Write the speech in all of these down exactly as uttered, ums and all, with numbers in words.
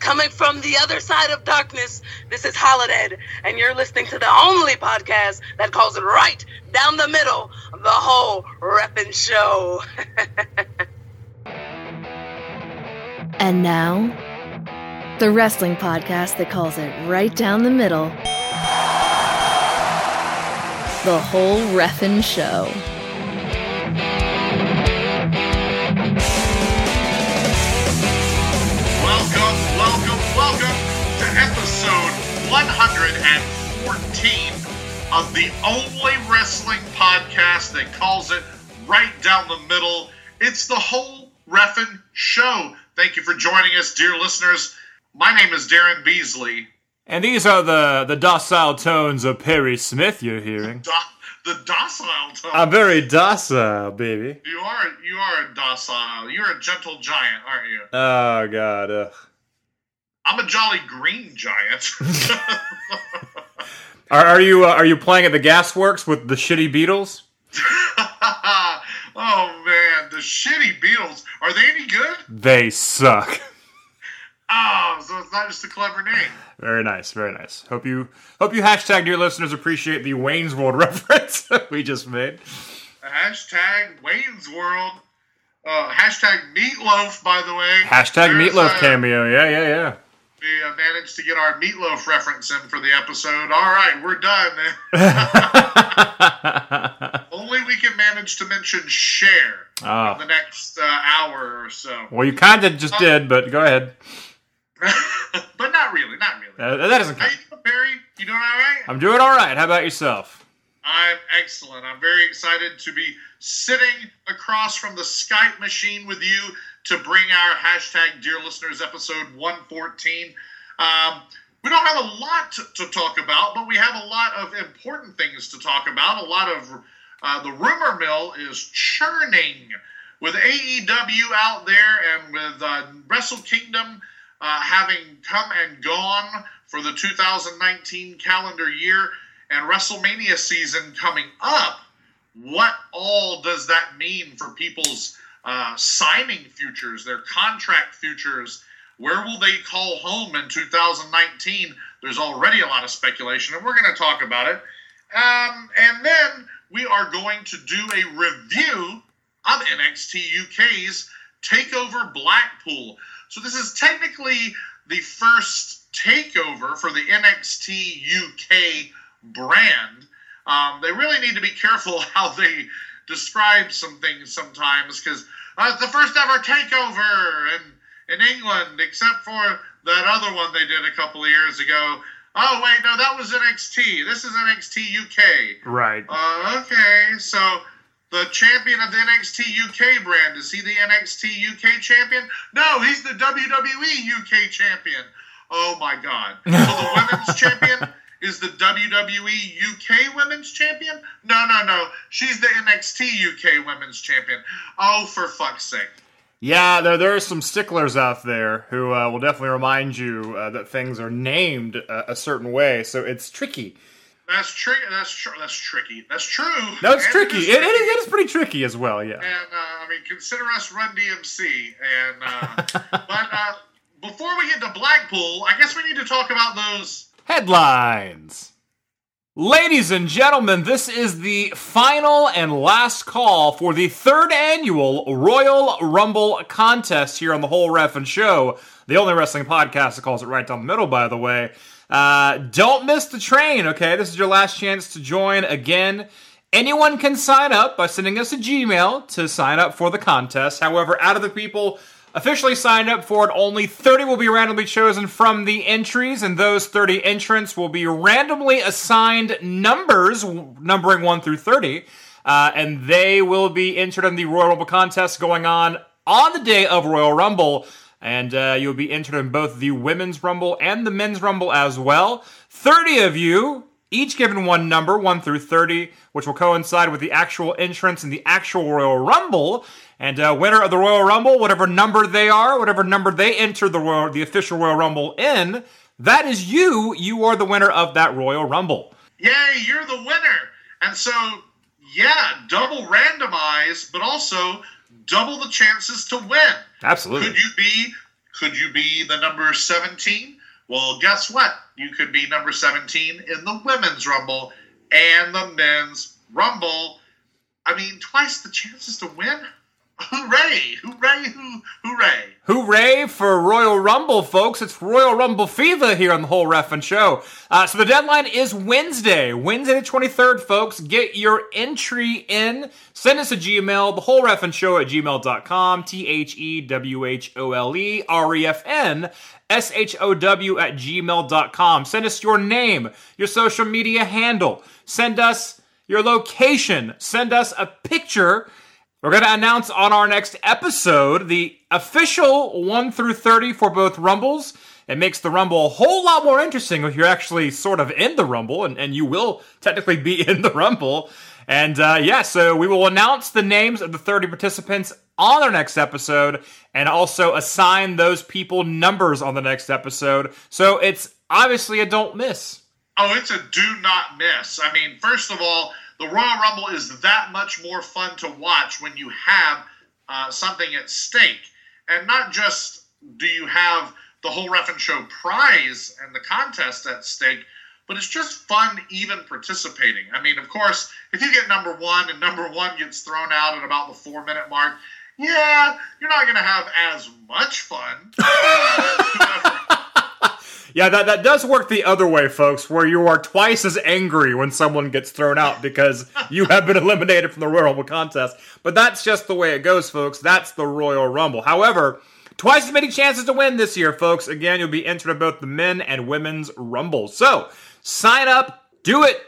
Coming from the other side of darkness, this is Holiday, and you're listening to the only podcast that calls it right down the middle, The Whole Reffin Show. And now, the wrestling podcast that calls it right down the middle, The Whole Reffin Show. Welcome, welcome, welcome to episode one hundred fourteen of the only wrestling podcast that calls it right down the middle. It's The Whole Reffin Show. Thank you for joining us, dear listeners. My name is Daryn Beasley. And these are the, the docile tones of Perry Smith you're hearing. The, do, the docile tones. I'm very docile, baby. You are you are a docile. You're a gentle giant, aren't you? Oh, God. Ugh. I'm a jolly green giant. are, are you uh, are you playing at the Gasworks with the shitty Beatles? Oh, man. The shitty Beatles. Are they any good? They suck. Oh, so it's not just a clever name. Very nice, very nice. Hope you, hope you hashtag, dear listeners, appreciate the Wayne's World reference that we just made. Hashtag Wayne's World. Uh, hashtag Meatloaf, by the way. Hashtag There's Meatloaf a, cameo, yeah, yeah, yeah. We uh, managed to get our Meatloaf reference in for the episode. All right, we're done. Only we can manage to mention Cher oh. in the next uh, hour or so. Well, you kind of just uh, did, but go ahead. But not really, not really. Uh, that doesn't count. How you doing, Barry? You doing all right? I'm doing all right. How about yourself? I'm excellent. I'm very excited to be sitting across from the Skype machine with you to bring our hashtag Dear Listeners episode one fourteen. Um, we don't have a lot to, to talk about, but we have a lot of important things to talk about. A lot of uh, the rumor mill is churning with A E W out there and with uh, Wrestle Kingdom Uh, having come and gone for the two thousand nineteen calendar year and WrestleMania season coming up. What all does that mean for people's uh, signing futures, their contract futures? Where will they call home in two thousand nineteen? There's already a lot of speculation, and we're going to talk about it. Um, and then we are going to do a review of N X T U K's Takeover Blackpool. So this is technically the first takeover for the N X T U K brand. Um, they really need to be careful how they describe some things sometimes, because uh, it's the first ever takeover in, in England, except for that other one they did a couple of years ago. Oh, wait, no, that was N X T. This is N X T U K. Right. Uh, okay, so... The champion of the N X T U K brand, is he the N X T U K champion? No, he's the W W E U K champion. Oh, my God. So the women's champion is the W W E U K women's champion? No, no, no. She's the N X T U K women's champion. Oh, for fuck's sake. Yeah, there, there are some sticklers out there who uh, will definitely remind you uh, that things are named uh, a certain way, so it's tricky. That's tricky. That's true. That's tricky. That's true. No, it's and tricky. It is, tricky. It, is, it is pretty tricky as well. Yeah. And uh, I mean, consider us Run D M C. And uh, but uh, before we get to Blackpool, I guess we need to talk about those headlines. Ladies and gentlemen, this is the final and last call for the third annual Royal Rumble contest here on The Whole Reffin Show, the only wrestling podcast that calls it right down the middle, by the way. Uh, don't miss the train, okay? This is your last chance to join again. Anyone can sign up by sending us a Gmail to sign up for the contest. However, out of the people officially signed up for it, only thirty will be randomly chosen from the entries, and those thirty entrants will be randomly assigned numbers, numbering one through thirty, uh, and they will be entered in the Royal Rumble contest going on on the day of Royal Rumble. And uh, you'll be entered in both the Women's Rumble and the Men's Rumble as well. thirty of you, each given one number, one through thirty, which will coincide with the actual entrance in the actual Royal Rumble. And uh, winner of the Royal Rumble, whatever number they are, whatever number they enter the, Royal, the official Royal Rumble in, that is you. You are the winner of that Royal Rumble. Yay, you're the winner. And so, yeah, double randomized, but also double the chances to win. Absolutely. Could you be Could you be the number seventeen? Well, guess what? You could be number seventeen in the Women's Rumble and the Men's Rumble. I mean, twice the chances to win. Hooray! Hooray! Hoo, hooray! Hooray for Royal Rumble, folks. It's Royal Rumble fever here on The Whole Reffin Show. Uh, so the deadline is Wednesday. Wednesday the twenty-third, folks. Get your entry in. Send us a Gmail, thewholereffinshow at gmail dot com. T H E W H O L E R E F N S H O W at gmail dot com. Send us your name, your social media handle. Send us your location. Send us a picture. We're going to announce on our next episode the official one through thirty for both Rumbles. It makes the Rumble a whole lot more interesting if you're actually sort of in the Rumble, and, and you will technically be in the Rumble. And uh, yeah, so we will announce the names of the thirty participants on our next episode and also assign those people numbers on the next episode. So it's obviously a don't miss. Oh, it's a do not miss. I mean, first of all, the Royal Rumble is that much more fun to watch when you have uh, something at stake. And not just do you have the Whole Reffin Show prize and the contest at stake, but it's just fun even participating. I mean, of course, if you get number one and number one gets thrown out at about the four-minute mark, yeah, you're not going to have as much fun. Yeah, that, that does work the other way, folks, where you are twice as angry when someone gets thrown out because you have been eliminated from the Royal Rumble contest. But that's just the way it goes, folks. That's the Royal Rumble. However, twice as many chances to win this year, folks. Again, you'll be entered in both the men and women's Rumble. So, sign up, do it,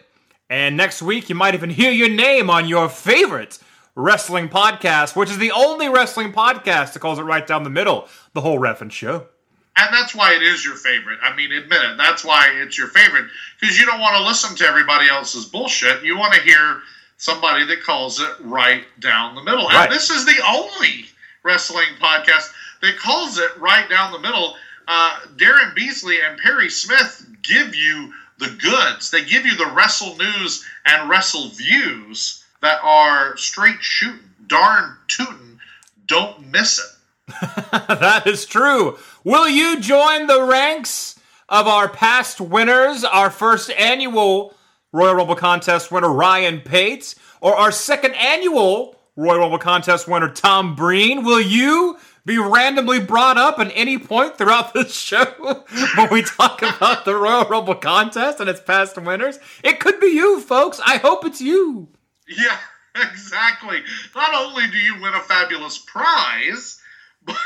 and next week you might even hear your name on your favorite wrestling podcast, which is the only wrestling podcast that calls it right down the middle, The Whole Reffin Show. And that's why it is your favorite. I mean, admit it. That's why it's your favorite. Because you don't want to listen to everybody else's bullshit. You want to hear somebody that calls it right down the middle. Right. And this is the only wrestling podcast that calls it right down the middle. Uh, Daryn Beasley and Perry Smith give you the goods. They give you the wrestle news and wrestle views that are straight shooting, darn tootin'. Don't miss it. That is true. Will you join the ranks of our past winners, our first annual Royal Rumble contest winner Ryan Pate, or our second annual Royal Rumble contest winner Tom Breen? Will you be randomly brought up at any point throughout this show when we talk about the Royal Rumble contest and its past winners? It could be you, folks. I hope it's you. Yeah, exactly. Not only do you win a fabulous prize, but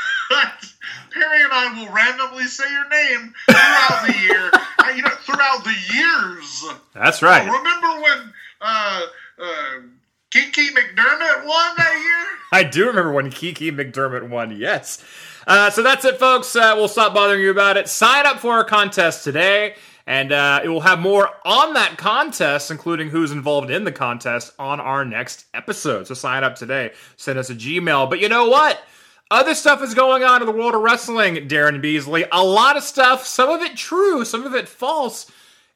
Perry and I will randomly say your name throughout the year, you know, throughout the years. That's right. Oh, remember when uh, uh, Kiki McDermott won that year? I do remember when Kiki McDermott won, yes. Uh, so that's it, folks. Uh, we'll stop bothering you about it. Sign up for our contest today, and uh, it will have more on that contest, including who's involved in the contest, on our next episode. So sign up today. Send us a Gmail. But you know what? Other stuff is going on in the world of wrestling, Daryn Beasley. A lot of stuff, some of it true, some of it false,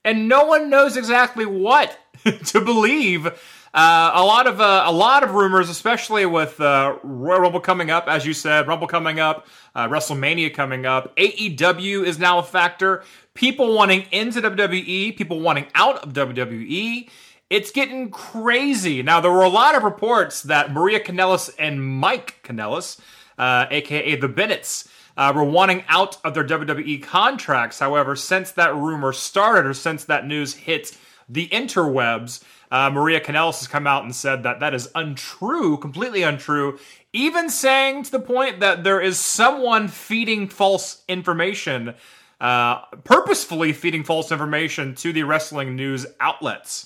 and no one knows exactly what to believe. Uh, a lot of uh, a lot of rumors, especially with uh, Royal Rumble coming up, as you said, Rumble coming up, uh, WrestleMania coming up. A E W is now a factor. People wanting into W W E, people wanting out of W W E. It's getting crazy. Now, there were a lot of reports that Maria Kanellis and Mike Kanellis, Uh, a k a the Bennetts, uh, were wanting out of their W W E contracts. However, since that rumor started or since that news hit the interwebs, uh, Maria Kanellis has come out and said that that is untrue, completely untrue, even saying to the point that there is someone feeding false information, uh, purposefully feeding false information to the wrestling news outlets.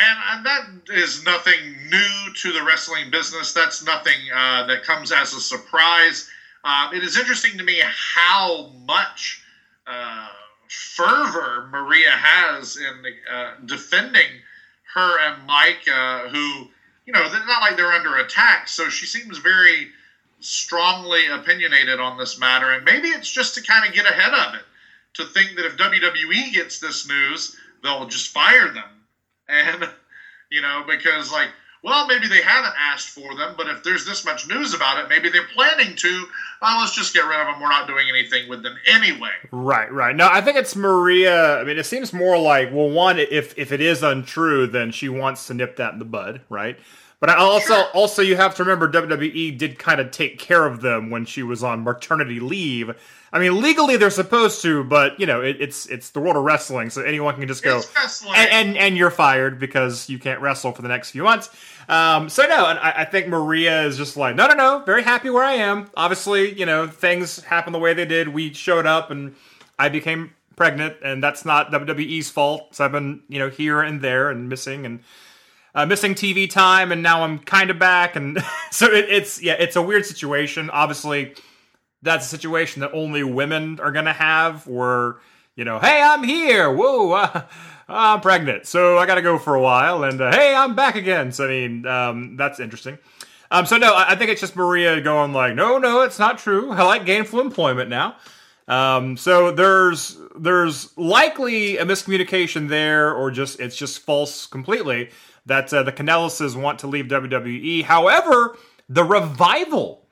And that is nothing new to the wrestling business. That's nothing uh, that comes as a surprise. Uh, it is interesting to me how much uh, fervor Maria has in uh, defending her and Mike, uh, who, you know, they're not like they're under attack. So she seems very strongly opinionated on this matter. And maybe it's just to kind of get ahead of it, to think that if W W E gets this news, they'll just fire them. And, you know, because, like, well, maybe they haven't asked for them, but if there's this much news about it, maybe they're planning to. Uh, let's just get rid of them. We're not doing anything with them anyway. Right, right. No, I think it's Maria. I mean, it seems more like, well, one, if if it is untrue, then she wants to nip that in the bud, right? But I also, sure. also you have to remember W W E did kind of take care of them when she was on maternity leave. I mean, legally they're supposed to, but, you know, it, it's it's the world of wrestling, so anyone can just go, and, and and you're fired because you can't wrestle for the next few months. Um, so, no, and I, I think Maria is just like, no, no, no, very happy where I am. Obviously, you know, things happened the way they did. We showed up, and I became pregnant, and that's not W W E's fault. So I've been, you know, here and there and missing and... Uh, missing T V time, and now I'm kind of back, and so it, it's yeah, it's a weird situation. Obviously, that's a situation that only women are gonna have, where you know, hey, I'm here, whoa, uh, I'm pregnant, so I gotta go for a while, and uh, hey, I'm back again. So I mean, um, that's interesting. Um, so no, I, I think it's just Maria going like, no, no, it's not true. I like gainful employment now. Um, so there's there's likely a miscommunication there, or just it's just false completely. That uh, the Kanellises want to leave W W E. However, the Revival,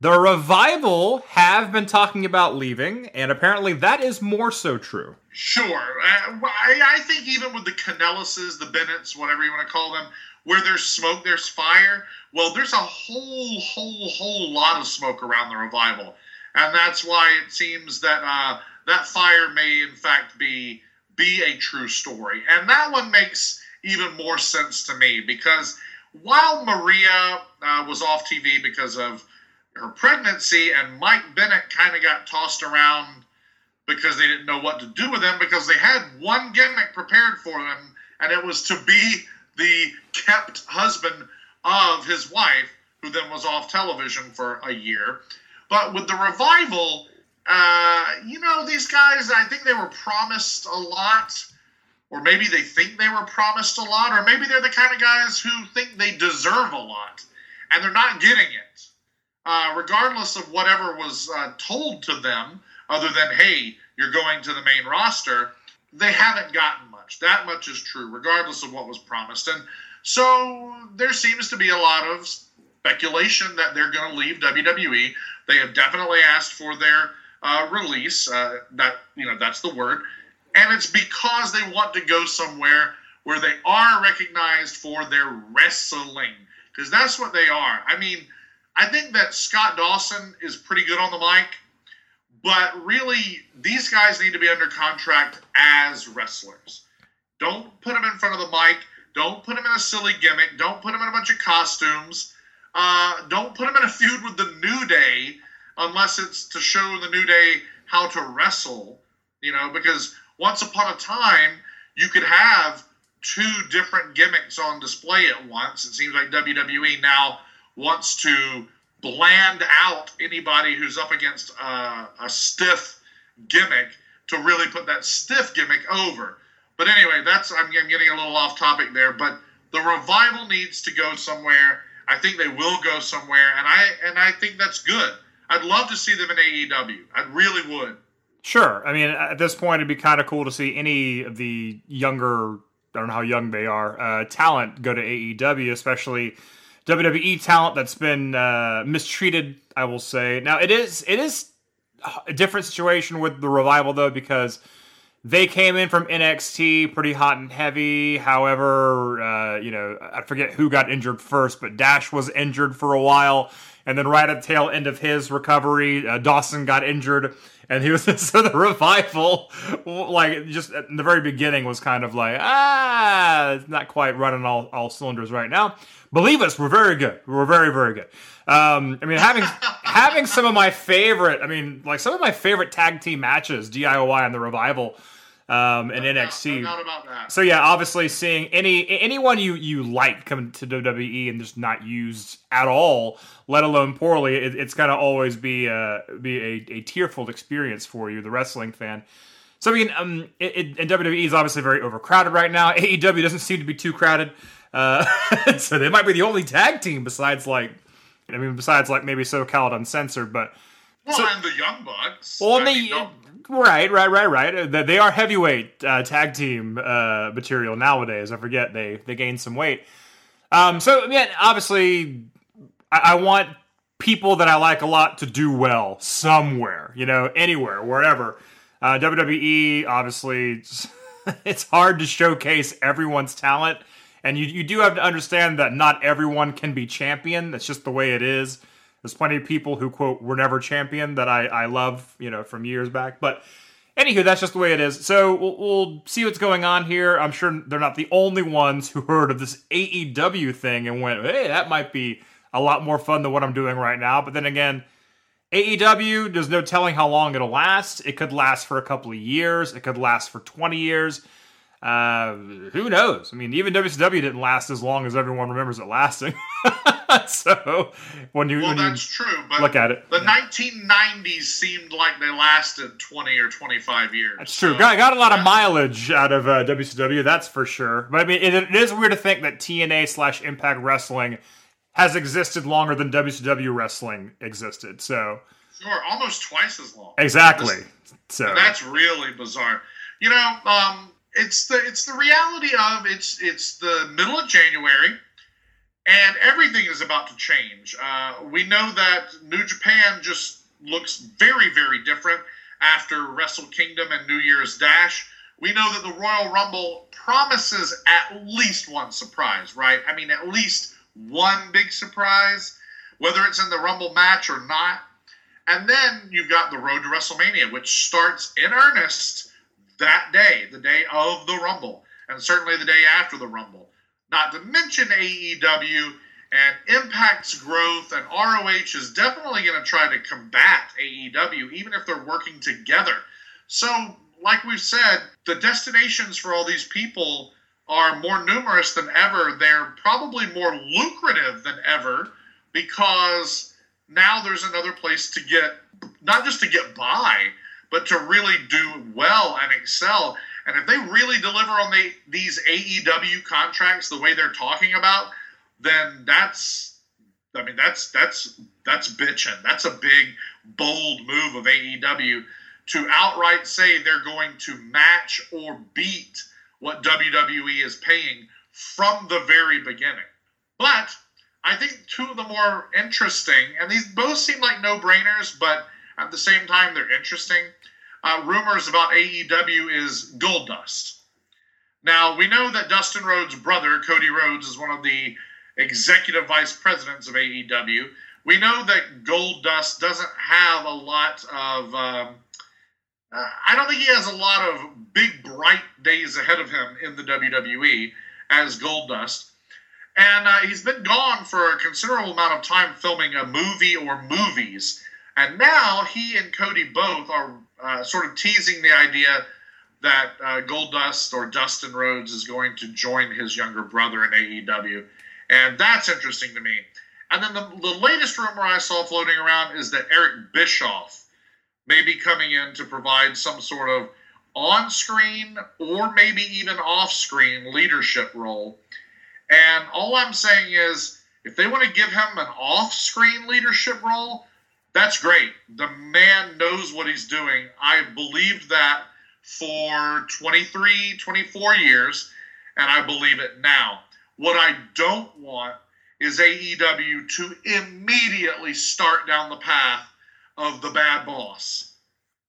the Revival have been talking about leaving, and apparently that is more so true. Sure. Uh, I, I think even with the Kanellises, the Bennetts, whatever you want to call them, where there's smoke, there's fire. Well, there's a whole, whole, whole lot of smoke around the Revival. And that's why it seems that uh, that fire may, in fact, be be a true story. And that one makes... even more sense to me, because while Maria uh, was off T V because of her pregnancy, and Mike Bennett kind of got tossed around because they didn't know what to do with him, because they had one gimmick prepared for them, and it was to be the kept husband of his wife, who then was off television for a year. But with the Revival, uh, you know, these guys, I think they were promised a lot. Or maybe they think they were promised a lot, or maybe they're the kind of guys who think they deserve a lot, and they're not getting it. Uh, regardless of whatever was uh, told to them, other than, hey, you're going to the main roster, they haven't gotten much. That much is true, regardless of what was promised. And so there seems to be a lot of speculation that they're going to leave W W E. They have definitely asked for their uh, release. Uh, that you know, that's the word. And it's because they want to go somewhere where they are recognized for their wrestling, because that's what they are. I mean, I think that Scott Dawson is pretty good on the mic, but really these guys need to be under contract as wrestlers. Don't put them in front of the mic. Don't put them in a silly gimmick. Don't put them in a bunch of costumes. Uh, don't put them in a feud with the New Day unless it's to show the New Day how to wrestle, you know, because... once upon a time, you could have two different gimmicks on display at once. It seems like W W E now wants to bland out anybody who's up against a, a stiff gimmick to really put that stiff gimmick over. But anyway, that's I'm, I'm getting a little off topic there. But the Revival needs to go somewhere. I think they will go somewhere, and I and I think that's good. I'd love to see them in A E W. I really would. Sure. I mean, at this point, it'd be kind of cool to see any of the younger, I don't know how young they are, uh, talent go to A E W, especially W W E talent that's been uh, mistreated, I will say. Now, it is it is a different situation with the Revival, though, because they came in from N X T pretty hot and heavy. However, uh, you know, I forget who got injured first, but Dash was injured for a while. And then right at the tail end of his recovery, uh, Dawson got injured. And he was, so the Revival, like, just at the very beginning was kind of like, ah, it's not quite running all, all cylinders right now. Believe us, we're very good. We're very, very good. Um, I mean, having having some of my favorite, I mean, like, some of my favorite tag team matches, D I Y and the Revival um, and no, N X T. No, no doubt about that. So, yeah, obviously seeing any anyone you, you like come to W W E and just not used at all, let alone poorly, it, it's going to always be a, be a, a tearful experience for you, the wrestling fan. So, I mean, um, it, it, and W W E is obviously very overcrowded right now. A E W doesn't seem to be too crowded. Uh, so they might be the only tag team besides, like, I mean, besides, like, maybe SoCal Uncensored, but... Well, so, and the Young Bucks. Well, and the... Don't... Right, right, right, right. They are heavyweight uh, tag team uh, material nowadays. I forget, they, they gained some weight. Um, so, yeah, obviously, I-, I want people that I like a lot to do well somewhere, you know, anywhere, wherever. Uh, W W E, obviously, it's, it's hard to showcase everyone's talent. And you, you do have to understand that not everyone can be champion. That's just the way it is. There's plenty of people who, quote, were never champion that I, I love, you know, from years back. But anywho, that's just the way it is. So we'll, we'll see what's going on here. I'm sure they're not the only ones who heard of this A E W thing and went, hey, that might be a lot more fun than what I'm doing right now. But then again, A E W, there's no telling how long it'll last. It could last for a couple of years. It could last for twenty years. Uh, who knows? I mean, even W C W didn't last as long as everyone remembers it lasting. so when you, well, when that's you true, but look at it, the yeah. nineteen nineties seemed like they lasted twenty or twenty-five years. That's true. So got, got a lot of mileage out of uh, W C W, that's for sure. But I mean, it, it is weird to think that T N A slash Impact Wrestling has existed longer than W C W wrestling existed. So sure, almost twice as long. Exactly. That's, so that's really bizarre. You know, um. It's the it's the reality of it's it's the middle of January, and everything is about to change. Uh, we know that New Japan just looks very, very different after Wrestle Kingdom and New Year's Dash. We know that the Royal Rumble promises at least one surprise, right? I mean, at least one big surprise, whether it's in the Rumble match or not. And then you've got the road to WrestleMania, which starts in earnest that day, the day of the Rumble, and certainly the day after the Rumble. Not to mention A E W and Impact's growth, and R O H is definitely going to try to combat A E W, even if they're working together. So, like we've said, the destinations for all these people are more numerous than ever. They're probably more lucrative than ever, because now there's another place to get, not just to get by, but to really do well and excel. And if they really deliver on the, these A E W contracts the way they're talking about, then that's, I mean, that's that's that's bitching. That's a big, bold move of A E W to outright say they're going to match or beat what W W E is paying from the very beginning. But I think two of the more interesting, and these both seem like no-brainers, but at the same time, they're interesting. Uh, rumors about A E W is Goldust. Now, we know that Dustin Rhodes' brother, Cody Rhodes, is one of the executive vice presidents of A E W. We know that Goldust doesn't have a lot of... Um, uh, I don't think he has a lot of big, bright days ahead of him in the W W E as Goldust. And uh, he's been gone for a considerable amount of time filming a movie or movies. And now he and Cody both are uh, sort of teasing the idea that uh, Goldust or Dustin Rhodes is going to join his younger brother in A E W. And that's interesting to me. And then the, the latest rumor I saw floating around is that Eric Bischoff may be coming in to provide some sort of on-screen or maybe even off-screen leadership role. And all I'm saying is, if they want to give him an off-screen leadership role, that's great. The man knows what he's doing. I believed that for twenty-three, twenty-four years, and I believe it now. What I don't want is A E W to immediately start down the path of the bad boss.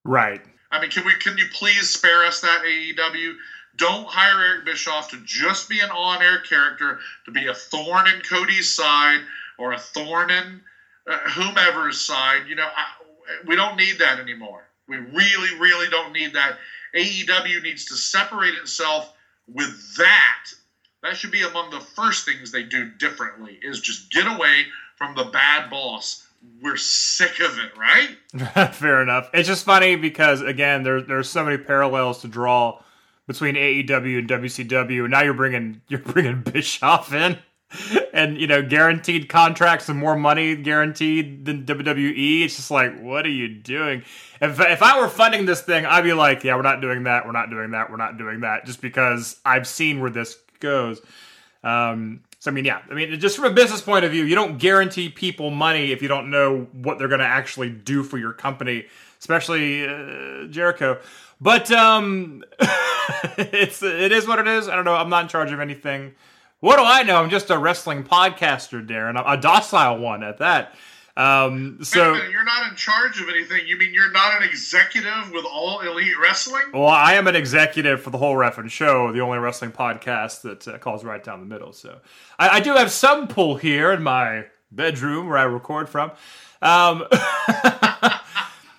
Right. I mean, can we? Can you please spare us that, A E W? Don't hire Eric Bischoff to just be an on-air character, to be a thorn in Cody's side or a thorn in Uh, whomever's side, you know, I, we don't need that anymore. We really, really don't need that. A E W needs to separate itself with that. That should be among the first things they do differently, is just get away from the bad boss. We're sick of it, right? Fair enough. It's just funny because, again, there, there's so many parallels to draw between A E W and W C W, and now you're bringing, you're bringing Bischoff in. And, you know, guaranteed contracts and more money guaranteed than W W E. It's just like, what are you doing? If if I were funding this thing, I'd be like, yeah, we're not doing that. We're not doing that. We're not doing that. Just because I've seen where this goes. Um, so, I mean, yeah. I mean, just from a business point of view, you don't guarantee people money if you don't know what they're going to actually do for your company, especially uh, Jericho. But um, it's it is what it is. I don't know. I'm not in charge of anything. What do I know? I'm just a wrestling podcaster, Darren. A docile one at that. Um, so Wait a minute, you're not in charge of anything. You mean you're not an executive with All Elite Wrestling? Well, I am an executive for The Whole Reffin Show, the only wrestling podcast that uh, calls right down the middle. So I, I do have some pull here in my bedroom where I record from. Um,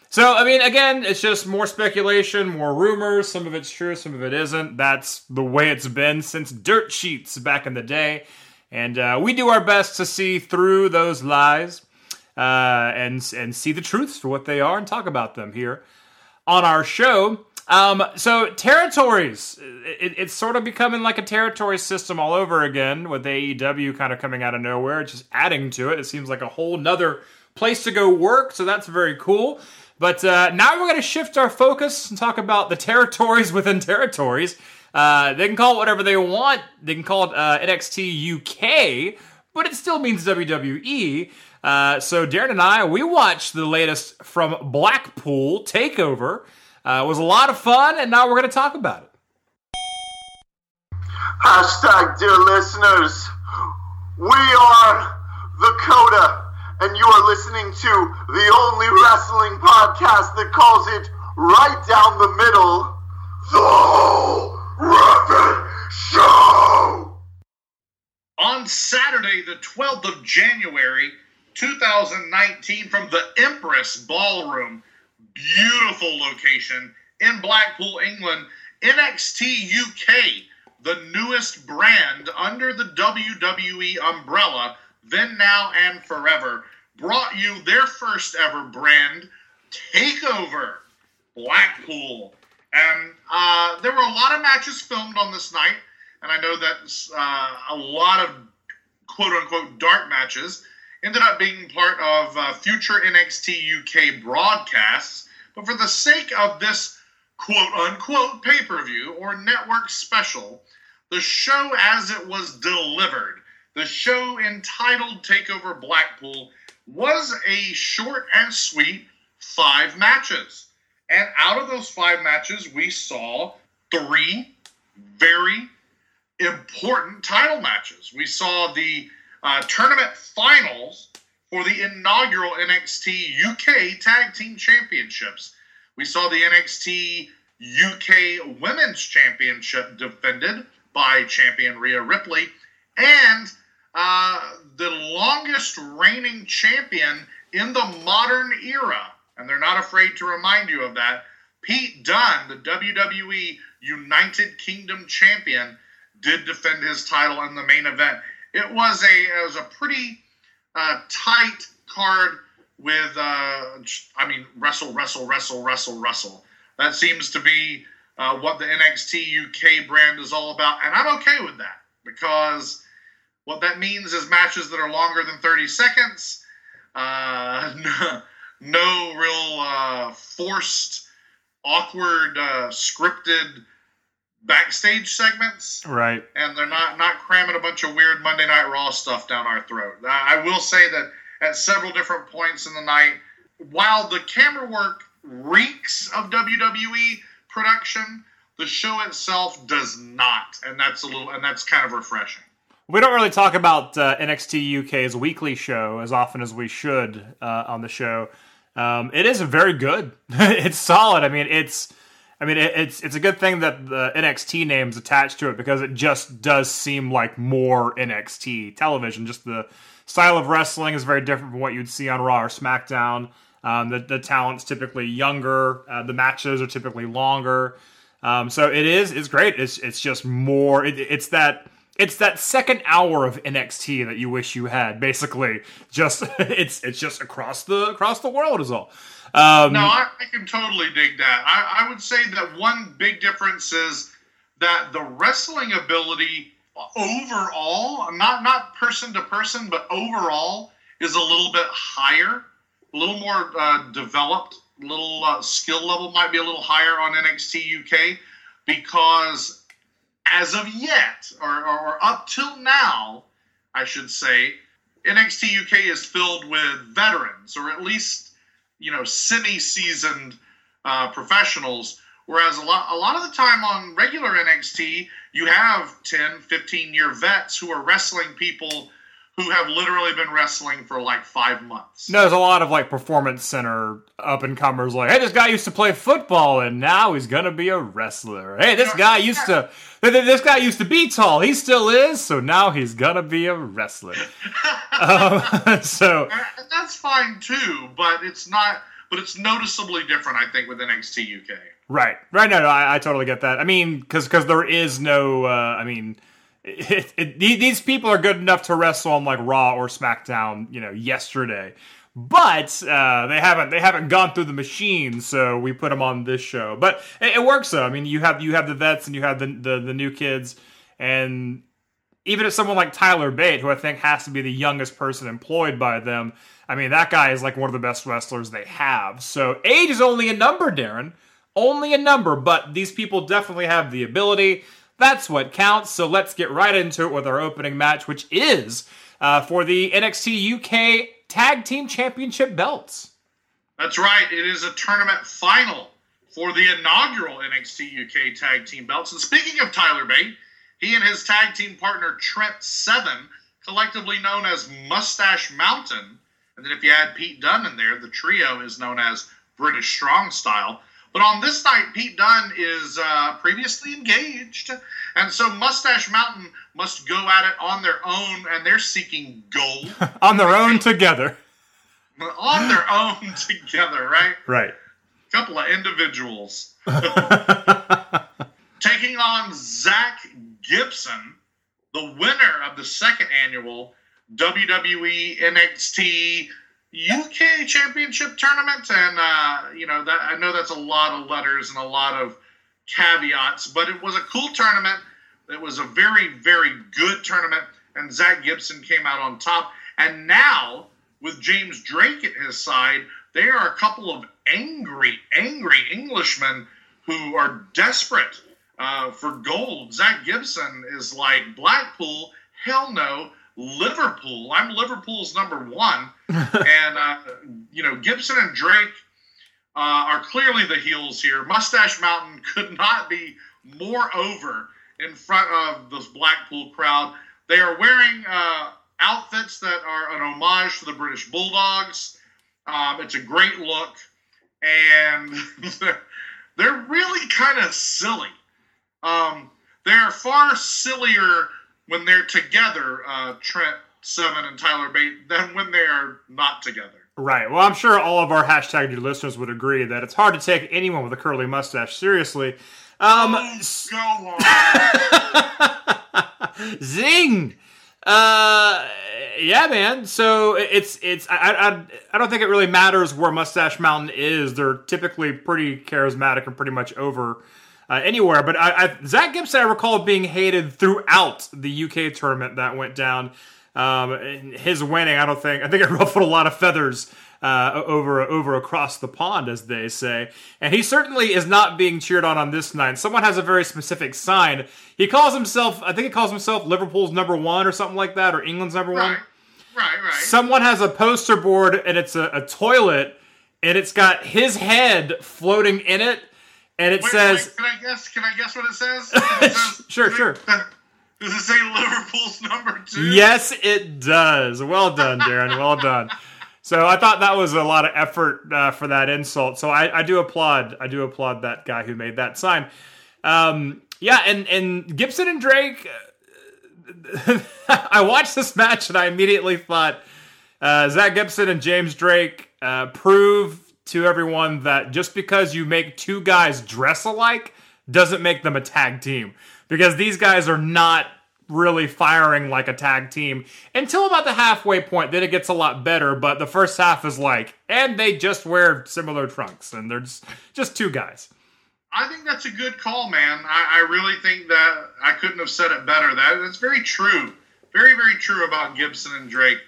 so, I mean, again, it's just more speculation, more rumors. Some of it's true, some of it isn't. That's the way it's been since dirt sheets back in the day. And uh, we do our best to see through those lies. Uh, and and see the truths for what they are and talk about them here on our show. Um, so territories, it, it's sort of becoming like a territory system all over again with A E W kind of coming out of nowhere, just adding to it. It seems like a whole nother place to go work, so that's very cool. But uh, now we're going to shift our focus and talk about the territories within territories. Uh, they can call it whatever they want. They can call it uh, N X T U K, but it still means W W E. Uh, so Darren and I, we watched the latest from Blackpool, Takeover. Uh, it was a lot of fun, and now we're going to talk about it. Hashtag dear listeners, we are the Coda, and you are listening to the only wrestling podcast that calls it right down the middle, The Whole Reffin Show! On Saturday, the twelfth of January... two thousand nineteen, from the Empress Ballroom, beautiful location in Blackpool, England, N X T U K, the newest brand under the W W E umbrella, then, now, and forever, brought you their first ever brand, Takeover Blackpool. And uh, there were a lot of matches filmed on this night, and I know that uh, a lot of quote-unquote dark matches ended up being part of uh, future N X T U K broadcasts. But for the sake of this quote-unquote pay-per-view or network special, the show as it was delivered, the show entitled Takeover Blackpool, was a short and sweet five matches. And out of those five matches, we saw three very important title matches. We saw the Uh, tournament finals for the inaugural N X T U K Tag Team Championships. We saw the N X T U K Women's Championship defended by champion Rhea Ripley, and uh, the longest reigning champion in the modern era, and they're not afraid to remind you of that, Pete Dunne, the W W E United Kingdom Champion, did defend his title in the main event. It was a it was a pretty uh, tight card with, uh, I mean, wrestle, wrestle, wrestle, wrestle, wrestle. That seems to be uh, what the N X T U K brand is all about, and I'm okay with that, because what that means is matches that are longer than thirty seconds, uh, no, no real uh, forced, awkward, uh, scripted backstage segments, right? And they're not not cramming a bunch of weird Monday Night Raw stuff down our throat. I will say that at several different points in the night, while the camera work reeks of W W E production, the show itself does not, and that's a little and that's kind of refreshing. We don't really talk about uh, N X T U K's weekly show as often as we should uh, on the show. Um, it is very good. It's solid. I mean, it's. I mean, it's it's a good thing that the N X T name's attached to it, because it just does seem like more N X T television. Just the style of wrestling is very different from what you'd see on Raw or SmackDown. Um, the, the talent's typically younger. Uh, the matches are typically longer. Um, so it is it's great. It's it's just more. It, it's that it's that second hour of N X T that you wish you had. Basically, just it's it's just across the across the world is all. Um, no, I, I can totally dig that. I, I would say that one big difference is that the wrestling ability overall, not not person to person, but overall, is a little bit higher, a little more uh, developed, a little uh, skill level might be a little higher on N X T U K, because as of yet, or, or up till now, I should say, N X T U K is filled with veterans, or at least you know, semi-seasoned uh, professionals Whereas a lot, a lot of the time on regular N X T, you have ten, fifteen-year vets who are wrestling people who have literally been wrestling for like five months. No, there's a lot of like performance center up-and-comers like, hey, this guy used to play football and now he's going to be a wrestler. Hey, this guy used to this guy used to be tall. He still is, so now he's going to be a wrestler. um, so and that's fine too, but it's not but it's noticeably different, I think, with N X T U K. Right. Right, no, no, I, I totally get that. I mean, because there is no, uh, I mean, It, it, these people are good enough to wrestle on like Raw or SmackDown, you know, yesterday, but uh, they haven't they haven't gone through the machine, so we put them on this show. But it, it works though. I mean, you have you have the vets and you have the, the the new kids, and even if someone like Tyler Bate, who I think has to be the youngest person employed by them, I mean that guy is like one of the best wrestlers they have. So age is only a number, Darren, only a number. But these people definitely have the ability. That's what counts, so let's get right into it with our opening match, which is uh, for the N X T U K Tag Team Championship belts. That's right. It is a tournament final for the inaugural N X T U K Tag Team belts. And speaking of Tyler Bate, he and his tag team partner Trent Seven, collectively known as Mustache Mountain, and then if you add Pete Dunne in there, the trio is known as British Strong Style. But on this night, Pete Dunne is uh, previously engaged, and so Mustache Mountain must go at it on their own, and they're seeking gold. on their own together. On their own together, right? Right. A couple of individuals. Taking on Zack Gibson, the winner of the second annual W W E N X T U K Championship Tournament, and uh, you know that I know that's a lot of letters and a lot of caveats, but it was a cool tournament. It was a very, very good tournament, and Zack Gibson came out on top. And now, with James Drake at his side, they are a couple of angry, angry Englishmen who are desperate uh, for gold. Zack Gibson is like, Blackpool, hell no. Liverpool, I'm Liverpool's number one, and uh, you know Gibson and Drake uh, are clearly the heels here. Mustache Mountain could not be more over in front of this Blackpool crowd. They are wearing uh, outfits that are an homage to the British Bulldogs. Um, it's a great look, and they're, they're really kind of silly. Um, they are far sillier when they're together, uh, Trent Seven and Tyler Bate, than when they are not together. Right. Well, I'm sure all of our hashtag new listeners would agree that it's hard to take anyone with a curly mustache seriously. Um, oh, so long. Zing. Uh, yeah, man. So it's it's I, I I don't think it really matters where Mustache Mountain is. They're typically pretty charismatic and pretty much over. Uh, anywhere, but I, I, Zack Gibson, I recall being hated throughout the U K tournament that went down. Um, and his winning, I don't think, I think it ruffled a lot of feathers uh, over over across the pond, as they say. And he certainly is not being cheered on on this night. Someone has a very specific sign. He calls himself, I think he calls himself Liverpool's number one or something like that, or England's number right. one. Right, right. Someone has a poster board, and it's a, a toilet, and it's got his head floating in it. And it wait, says... Wait, can I guess? Can I guess what it says? It says sure, does sure. It, does it say Liverpool's number two? Yes, it does. Well done, Darren. Well done. So I thought that was a lot of effort uh, for that insult. So I, I do applaud. I do applaud that guy who made that sign. Um, yeah, and, and Gibson and Drake... I watched this match and I immediately thought, uh, Zack Gibson and James Drake uh, prove... to everyone that just because you make two guys dress alike doesn't make them a tag team. Because these guys are not really firing like a tag team until about the halfway point. Then it gets a lot better, but the first half is like, and they just wear similar trunks, and they're just, just two guys. I think that's a good call, man. I, I really think that I couldn't have said it better. That That's very true. Very, very true about Gibson and Drake.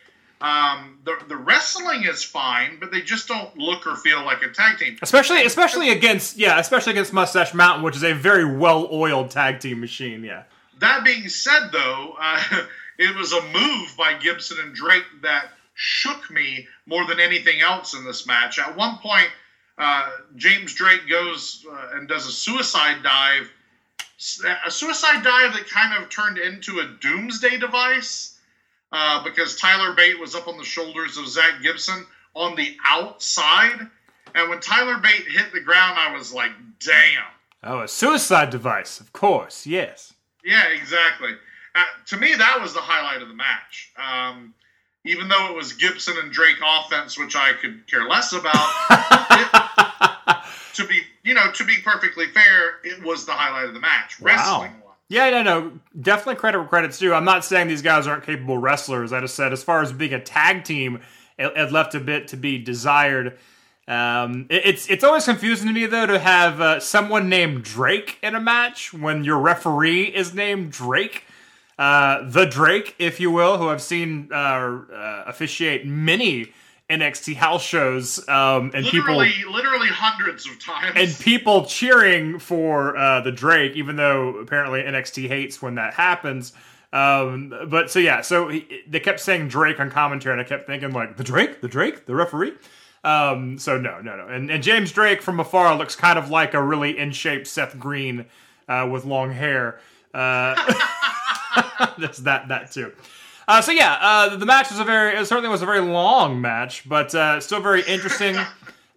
Um, the the wrestling is fine, but they just don't look or feel like a tag team. Especially, especially against yeah, especially against Mustache Mountain, which is a very well-oiled tag team machine. Yeah. That being said, though, uh, it was a move by Gibson and Drake that shook me more than anything else in this match. At one point, Uh, James Drake goes uh, and does a suicide dive, a suicide dive that kind of turned into a doomsday device uh, because Tyler Bate was up on the shoulders of Zack Gibson on the outside. And when Tyler Bate hit the ground, I was like, damn. Oh, a suicide device, of course, yes. Yeah, exactly. Uh, to me, that was the highlight of the match. Um, even though it was Gibson and Drake offense, which I could care less about, it, to be you know to be perfectly fair, it was the highlight of the match. Wrestling wow. one. Yeah, no, no, definitely credit where credit's due. I'm not saying these guys aren't capable wrestlers. I just said as far as being a tag team, it, it left a bit to be desired. Um, it, it's it's always confusing to me, though, to have uh, someone named Drake in a match when your referee is named Drake. Uh, the Drake, if you will, who I've seen uh, uh, officiate many N X T house shows. Um, and literally, people, literally hundreds of times. And people cheering for uh, the Drake, even though apparently N X T hates when that happens. Um, but so, yeah, so he, they kept saying Drake on commentary, and I kept thinking, like, the Drake, the Drake, the referee? Um, so no, no, no. And, and James Drake from afar looks kind of like a really in-shape Seth Green, uh, with long hair. Uh, that's that, that too. Uh, so yeah, uh, the match was a very, it certainly was a very long match, but, uh, still very interesting.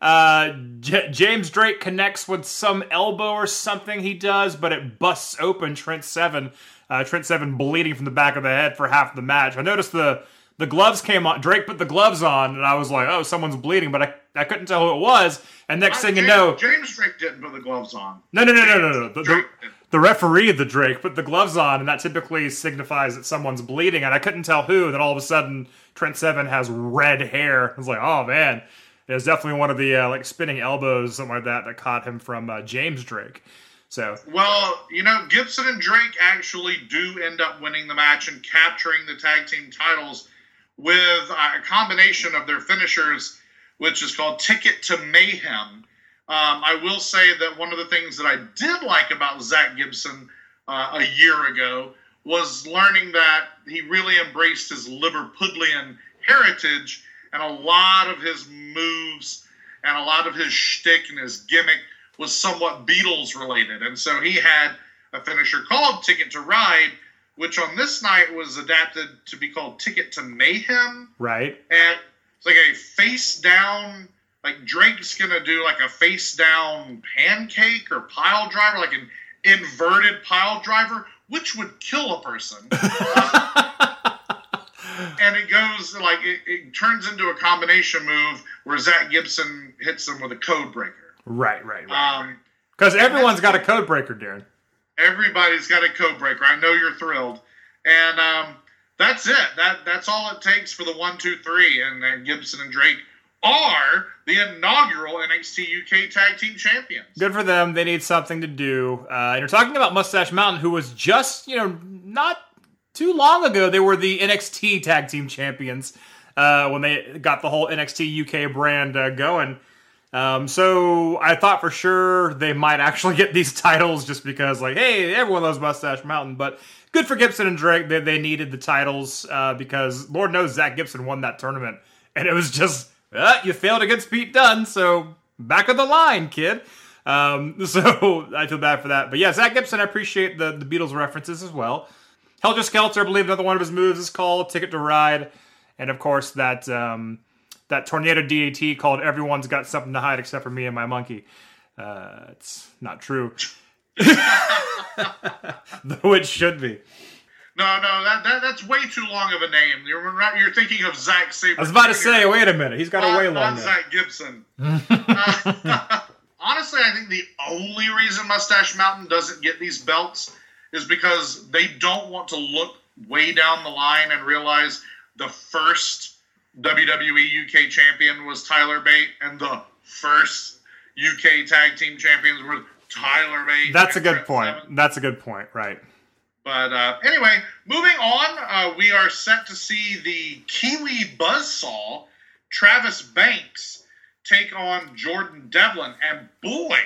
Uh, J- James Drake connects with some elbow or something he does, but it busts open Trent Seven, uh, Trent Seven bleeding from the back of the head for half the match. I noticed the, The gloves came on. Drake put the gloves on, and I was like, "Oh, someone's bleeding," but I, I couldn't tell who it was. And next I, thing James, you know, James Drake didn't put the gloves on. No, no, no, James, no, no, no. The, the, the referee, the Drake, put the gloves on, and that typically signifies that someone's bleeding. And I couldn't tell who. And then all of a sudden, Trent Seven has red hair. I was like, "Oh man, it was definitely one of the uh, like spinning elbows, something like that, that caught him from uh, James Drake." So well, you know, Gibson and Drake actually do end up winning the match and capturing the tag team titles with a combination of their finishers, which is called Ticket to Mayhem. Um, I will say that one of the things that I did like about Zack Gibson uh, a year ago was learning that he really embraced his Liverpudlian heritage, and a lot of his moves and a lot of his shtick and his gimmick was somewhat Beatles-related. And so he had a finisher called Ticket to Ride, which on this night was adapted to be called Ticket to Mayhem. Right. And it's like a face-down, like Drake's going to do like a face-down pancake or pile driver, like an inverted pile driver, which would kill a person. uh, and it goes, like, it, it turns into a combination move where Zack Gibson hits them with a code breaker. Right, right, right. Because um, everyone's got a code breaker, Darren. Everybody's got a code breaker. I know you're thrilled. And um, that's it. That That's all it takes for the one, two, three. And then Gibson and Drake are the inaugural N X T U K Tag Team Champions. Good for them. They need something to do. Uh, and you're talking about Mustache Mountain, who was just, you know, not too long ago, they were the N X T Tag Team Champions uh, when they got the whole N X T U K brand uh, going. Um, so I thought for sure they might actually get these titles just because, like, hey, everyone loves Mustache Mountain, but good for Gibson and Drake. They, they needed the titles, uh, because Lord knows Zack Gibson won that tournament, and it was just, uh, you failed against Pete Dunne, so back of the line, kid. Um, so I feel bad for that, but yeah, Zack Gibson, I appreciate the, the Beatles references as well. Helter Skelter, I believe another one of his moves is called Ticket to Ride. And of course that, um, That tornado D D T called Everyone's Got Something to Hide Except for Me and My Monkey. Uh, it's not true. Though it should be. No, no, that, that that's way too long of a name. You're not, you're thinking of Zack Sabre. I was about to say, wait a minute. He's got not, a way long name. Zack Gibson. uh, honestly, I think the only reason Mustache Mountain doesn't get these belts is because they don't want to look way down the line and realize the first W W E U K champion was Tyler Bate, and the first U K tag team champions were Tyler Bate. That's a good point. Seven. That's a good point, right. But uh, anyway, moving on, uh, we are set to see the Kiwi Buzzsaw, Travis Banks, take on Jordan Devlin. And boy,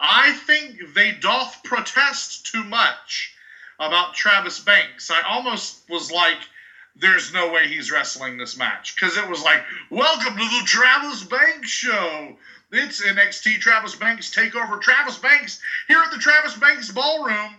I think they doth protest too much about Travis Banks. I almost was like, there's no way he's wrestling this match. Because it was like, welcome to the Travis Banks Show. It's N X T Travis Banks Takeover Travis Banks here at the Travis Banks Ballroom.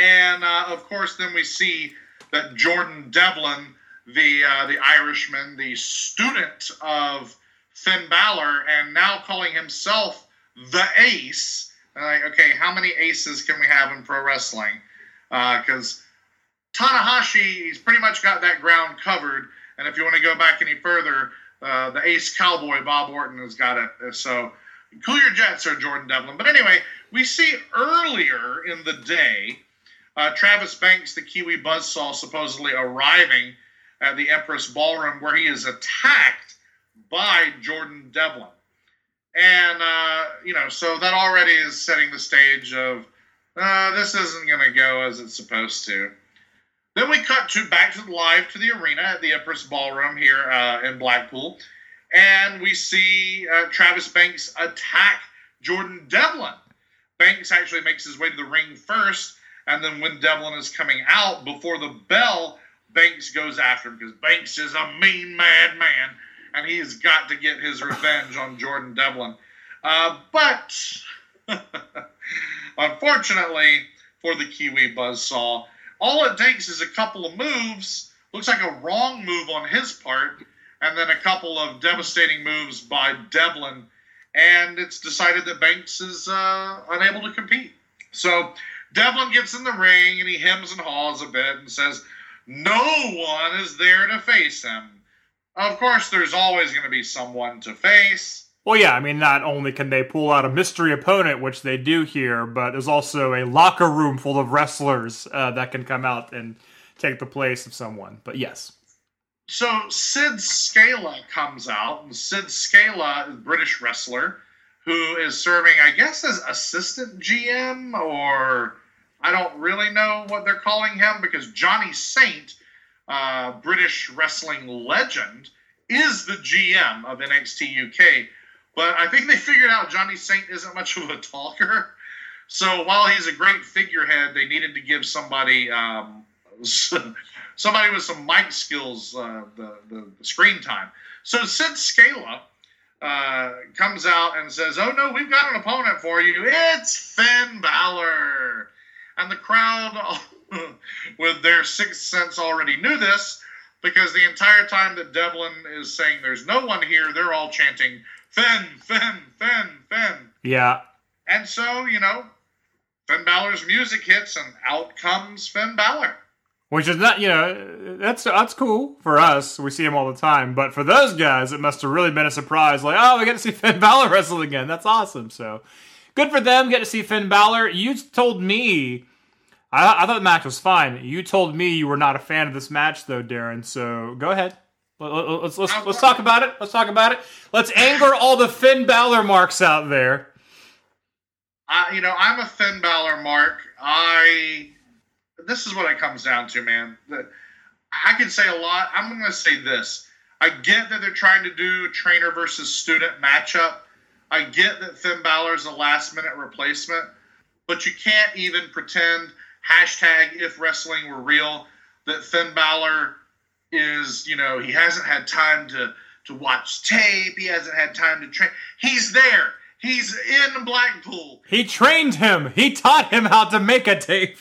And, uh, of course, then we see that Jordan Devlin, the uh, the Irishman, the student of Finn Balor, and now calling himself the Ace. And like, okay, how many aces can we have in pro wrestling? Because uh, Tanahashi, he's pretty much got that ground covered. And if you want to go back any further, uh, the Ace Cowboy, Bob Orton, has got it. So cool your jets, Sir Jordan Devlin. But anyway, we see earlier in the day, uh, Travis Banks, the Kiwi Buzzsaw, supposedly arriving at the Empress Ballroom, where he is attacked by Jordan Devlin. And, uh, you know, so that already is setting the stage of, uh, this isn't going to go as it's supposed to. Then we cut to back to the live to the arena at the Empress Ballroom here uh, in Blackpool. And we see uh, Travis Banks attack Jordan Devlin. Banks actually makes his way to the ring first. And then when Devlin is coming out, before the bell, Banks goes after him, because Banks is a mean, mad man. And he's got to get his revenge on Jordan Devlin. Uh, but, unfortunately, for the Kiwi Buzzsaw, all it takes is a couple of moves. Looks like a wrong move on his part. And then a couple of devastating moves by Devlin. And it's decided that Banks is uh, unable to compete. So, Devlin gets in the ring, and he hems and haws a bit and says, no one is there to face him. Of course, there's always going to be someone to face. Well, yeah, I mean, not only can they pull out a mystery opponent, which they do here, but there's also a locker room full of wrestlers uh, that can come out and take the place of someone. But yes. So Sid Scala comes out, and Sid Scala is a British wrestler who is serving, I guess, as assistant G M, or I don't really know what they're calling him, because Johnny Saint, uh, British wrestling legend, is the G M of N X T U K. But I think they figured out Johnny Saint isn't much of a talker. So while he's a great figurehead, they needed to give somebody um, somebody with some mic skills uh, the, the, the screen time. So Sid Scala uh, comes out and says, oh, no, we've got an opponent for you. It's Finn Balor. And the crowd, with their sixth sense, already knew this, because the entire time that Devlin is saying there's no one here, they're all chanting, Finn, Finn, Finn, Finn. Yeah. And so, you know, Finn Balor's music hits, and out comes Finn Balor. Which is not, you know, that's that's cool for us. We see him all the time. But for those guys, it must have really been a surprise. Like, oh, we get to see Finn Balor wrestle again. That's awesome. So good for them. Get to see Finn Balor. You told me, I, I thought the match was fine. You told me you were not a fan of this match, though, Darren. So go ahead. Let, let, let's let's let's talk about it. Let's talk about it. Let's anger all the Finn Balor marks out there. Uh, you know, I'm a Finn Balor mark. I. This is what it comes down to, man. I can say a lot. I'm going to say this. I get that they're trying to do trainer versus student matchup. I get that Finn Balor's a last-minute replacement, but you can't even pretend, hashtag if wrestling were real, that Finn Balor is, you know, he hasn't had time to, to watch tape. He hasn't had time to train. He's there. He's in Blackpool. He trained him. He taught him how to make a tape.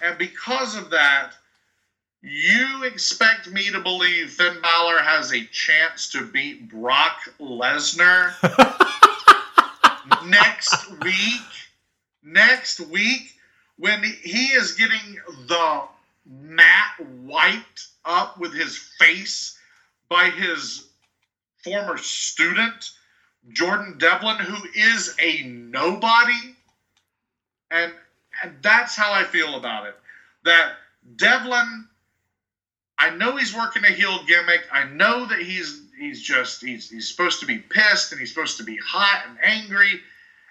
And because of that, you expect me to believe Finn Balor has a chance to beat Brock Lesnar next week? Next week, when he is getting the mat wiped up with his face by his former student, Jordan Devlin, who is a nobody. And, and that's how I feel about it. That Devlin, I know he's working a heel gimmick. I know that he's he's just he's he's supposed to be pissed, and he's supposed to be hot and angry,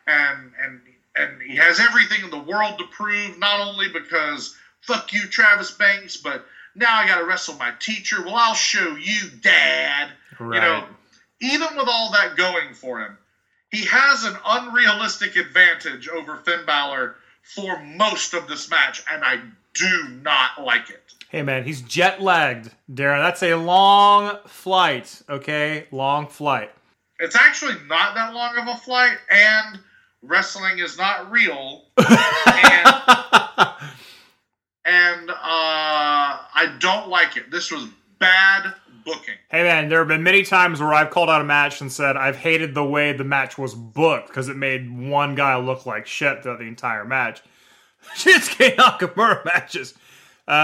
and and and he has everything in the world to prove, not only because fuck you, Travis Banks, but now I gotta wrestle my teacher. Well, I'll show you, Dad. Right. You know, even with all that going for him, he has an unrealistic advantage over Finn Balor for most of this match, and I do not like it. Hey, man, he's jet-lagged, Darren. That's a long flight, okay? Long flight. It's actually not that long of a flight, and wrestling is not real. and and uh, I don't like it. This was bad booking. Hey, man, there have been many times where I've called out a match and said I've hated the way the match was booked because it made one guy look like shit throughout the entire match. Shinsuke Nakamura matches. Um,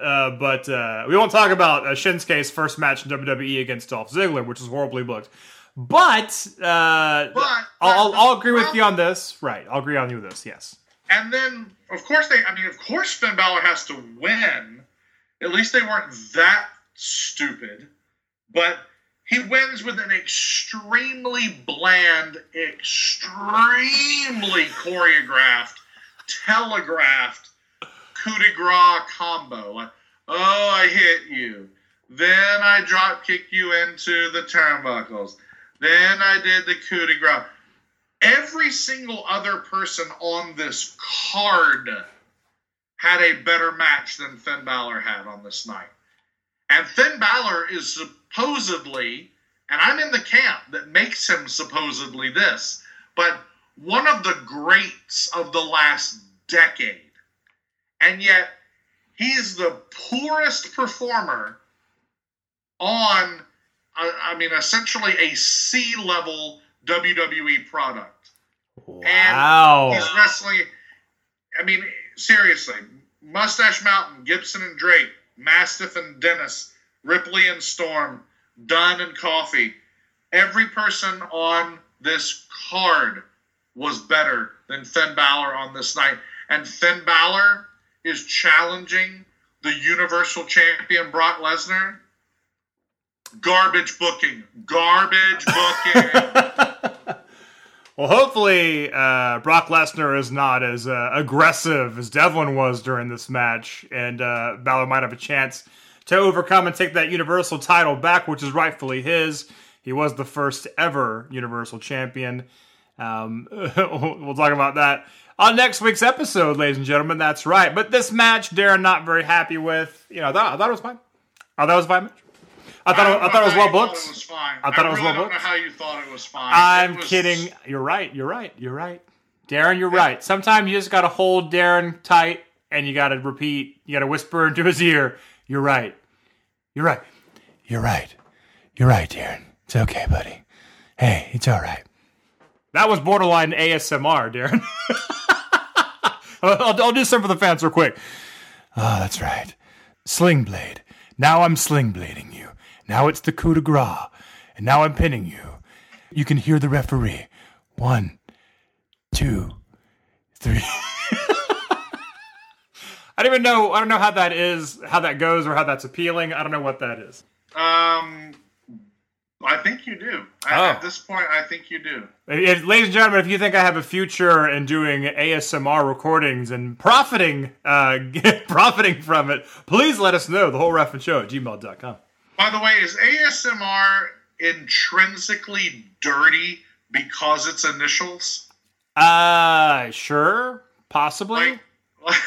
yeah. uh, but uh, we won't talk about uh, Shinsuke's first match in W W E against Dolph Ziggler, which was horribly booked. But, uh, but I'll, I'll agree with you on this. Right, I'll agree on you with this, yes. And then, of course, they. I mean, of course Finn Balor has to win. At least they weren't that stupid. But he wins with an extremely bland, extremely choreographed, telegraphed coup de grace combo. Like, oh, I hit you. Then I drop kick you into the turnbuckles. Then I did the coup de grace. Every single other person on this card had a better match than Finn Balor had on this night. And Finn Balor is supposedly, and I'm in the camp that makes him supposedly this, but one of the greats of the last decade. And yet, he's the poorest performer on, I mean, essentially a C-level W W E product. Wow. And he's wrestling, I mean, seriously, Mustache Mountain, Gibson and Drake, Mastiff and Dennis, Ripley and Storm, Dunn and Coffey. Every person on this card was better than Finn Balor on this night. And Finn Balor is challenging the Universal Champion Brock Lesnar. Garbage booking. Garbage booking. Well, hopefully uh, Brock Lesnar is not as uh, aggressive as Devlin was during this match, and uh, Balor might have a chance to overcome and take that Universal title back, which is rightfully his. He was the first ever Universal Champion. Um, we'll talk about that on next week's episode, ladies and gentlemen. That's right. But this match, Darren, not very happy with. You know, I thought, I thought it was fine. I thought it was a fine match. I thought I, it, I thought it was well booked. It was fine. I thought I it was really well booked. I don't know how you thought it was fine. I'm was... kidding. You're right. You're right. You're right, Darren. You're yeah. right. Sometimes you just got to hold Darren tight, and you got to repeat. You got to whisper into his ear. You're right. You're right. You're right. You're right, Darren. It's okay, buddy. Hey, it's all right. That was borderline A S M R, Darren. I'll, I'll do some for the fans real quick. Oh, that's right. Sling blade. Now I'm sling blading you. Now it's the coup de grace. And now I'm pinning you. You can hear the referee. One, two, three. I don't even know. I don't know how that is, how that goes, or how that's appealing. I don't know what that is. Um... I think you do. Oh. At this point, I think you do. If, ladies and gentlemen, if you think I have a future in doing A S M R recordings and profiting uh, profiting from it, please let us know. The Whole Reffin Show at gmail dot com. By the way, is A S M R intrinsically dirty because it's initials? Uh, sure. Possibly. Like,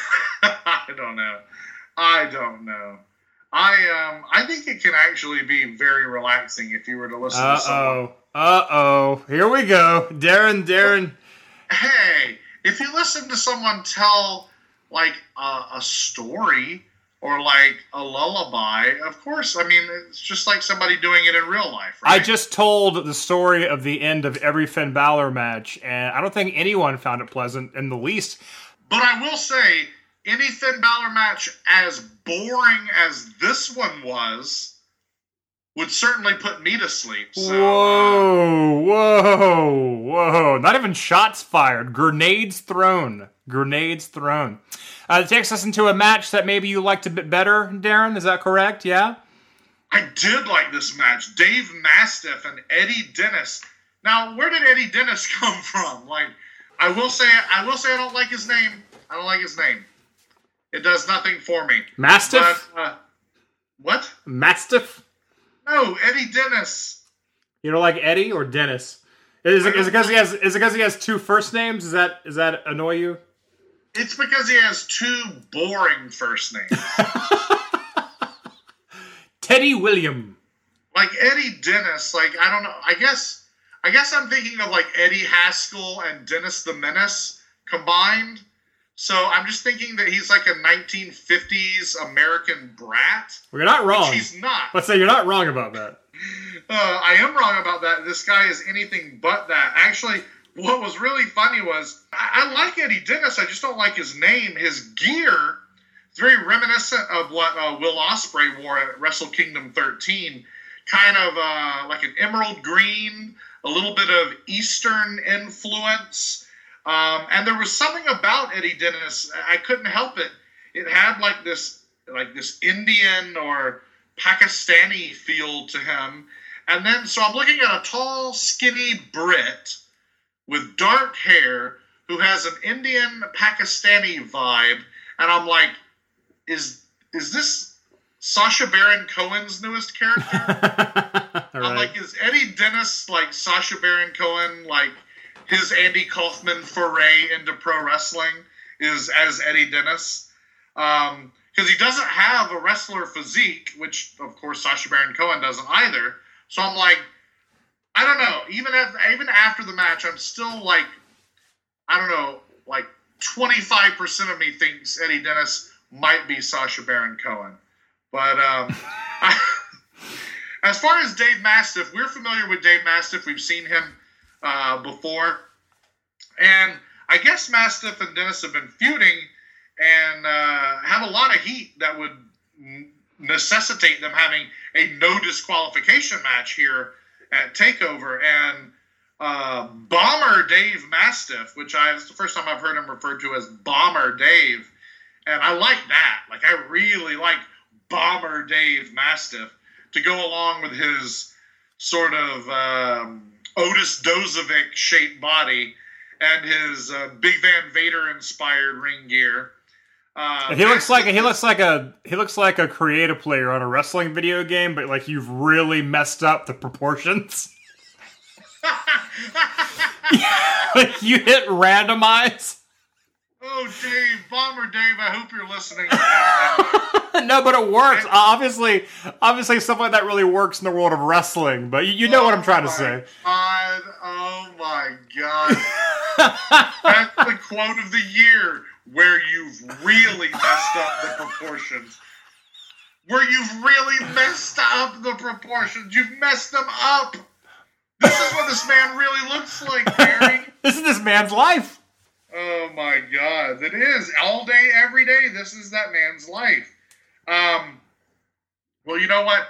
I don't know. I don't know. I um I think it can actually be very relaxing if you were to listen uh-oh. to someone. Uh-oh. Here we go. Darren, Darren. Hey, if you listen to someone tell, like, uh, a story or, like, a lullaby, of course, I mean, it's just like somebody doing it in real life, right? I just told the story of the end of every Finn Balor match, and I don't think anyone found it pleasant in the least. But I will say, any Finn Balor match as boring as this one was would certainly put me to sleep. So, whoa, uh, whoa, whoa. Not even shots fired. Grenades thrown. Grenades thrown. Uh, it takes us into a match that maybe you liked a bit better, Darren. Is that correct? Yeah? I did like this match. Dave Mastiff and Eddie Dennis. Now, where did Eddie Dennis come from? Like, I will say, I will say I don't like his name. I don't like his name. It does nothing for me. Mastiff? But, uh, what? Mastiff? No, Eddie Dennis. You don't like Eddie or Dennis? Is it because he has? Is it because he has two first names? Is that is that annoy you? It's because he has two boring first names. Teddy William. Like Eddie Dennis, like, I don't know. I guess I guess I'm thinking of like Eddie Haskell and Dennis the Menace combined. So I'm just thinking that he's like a nineteen fifties American brat. Well, you're not wrong. Which he's not. Let's say you're not wrong about that. Uh, I am wrong about that. This guy is anything but that. Actually, what was really funny was I, I like Eddie Dennis. I just don't like his name. His gear is very reminiscent of what uh, Will Ospreay wore at Wrestle Kingdom thirteen. Kind of uh, like an emerald green, a little bit of Eastern influence. Um, and there was something about Eddie Dennis. I couldn't help it. It had like this, like this Indian or Pakistani feel to him. And then, so I'm looking at a tall, skinny Brit with dark hair who has an Indian Pakistani vibe. And I'm like, is, is this Sacha Baron Cohen's newest character? I'm right. Like, is Eddie Dennis like Sacha Baron Cohen, like his Andy Kaufman foray into pro wrestling is as Eddie Dennis? Um, Because he doesn't have a wrestler physique, which, of course, Sacha Baron Cohen doesn't either. So I'm like, I don't know. Even after, even after the match, I'm still like, I don't know, like twenty-five percent of me thinks Eddie Dennis might be Sacha Baron Cohen. But um, I, as far as Dave Mastiff, we're familiar with Dave Mastiff. We've seen him uh, before. And I guess Mastiff and Dennis have been feuding and uh, have a lot of heat that would necessitate them having a no disqualification match here at TakeOver. And uh, Bomber Dave Mastiff, which I, it's the first time I've heard him referred to as Bomber Dave, and I like that. Like, I really like Bomber Dave Mastiff to go along with his sort of um, Otis Dozovic-shaped body and his uh, Big Van Vader-inspired ring gear. Uh, he looks like he looks like a he looks like a creative player on a wrestling video game, but like you've really messed up the proportions. Like you hit randomize. Oh, Dave, Bomber Dave, I hope you're listening. No, but it works. I, obviously, obviously, stuff like that really works in the world of wrestling. But you, you know oh what I'm trying to say. God. Oh my God! That's the quote of the year. Where you've really messed up the proportions. Where you've really messed up the proportions. You've messed them up. This is what this man really looks like, Barry. This is this man's life. Oh, my God. It is. All day, every day, this is that man's life. Um, well, you know what?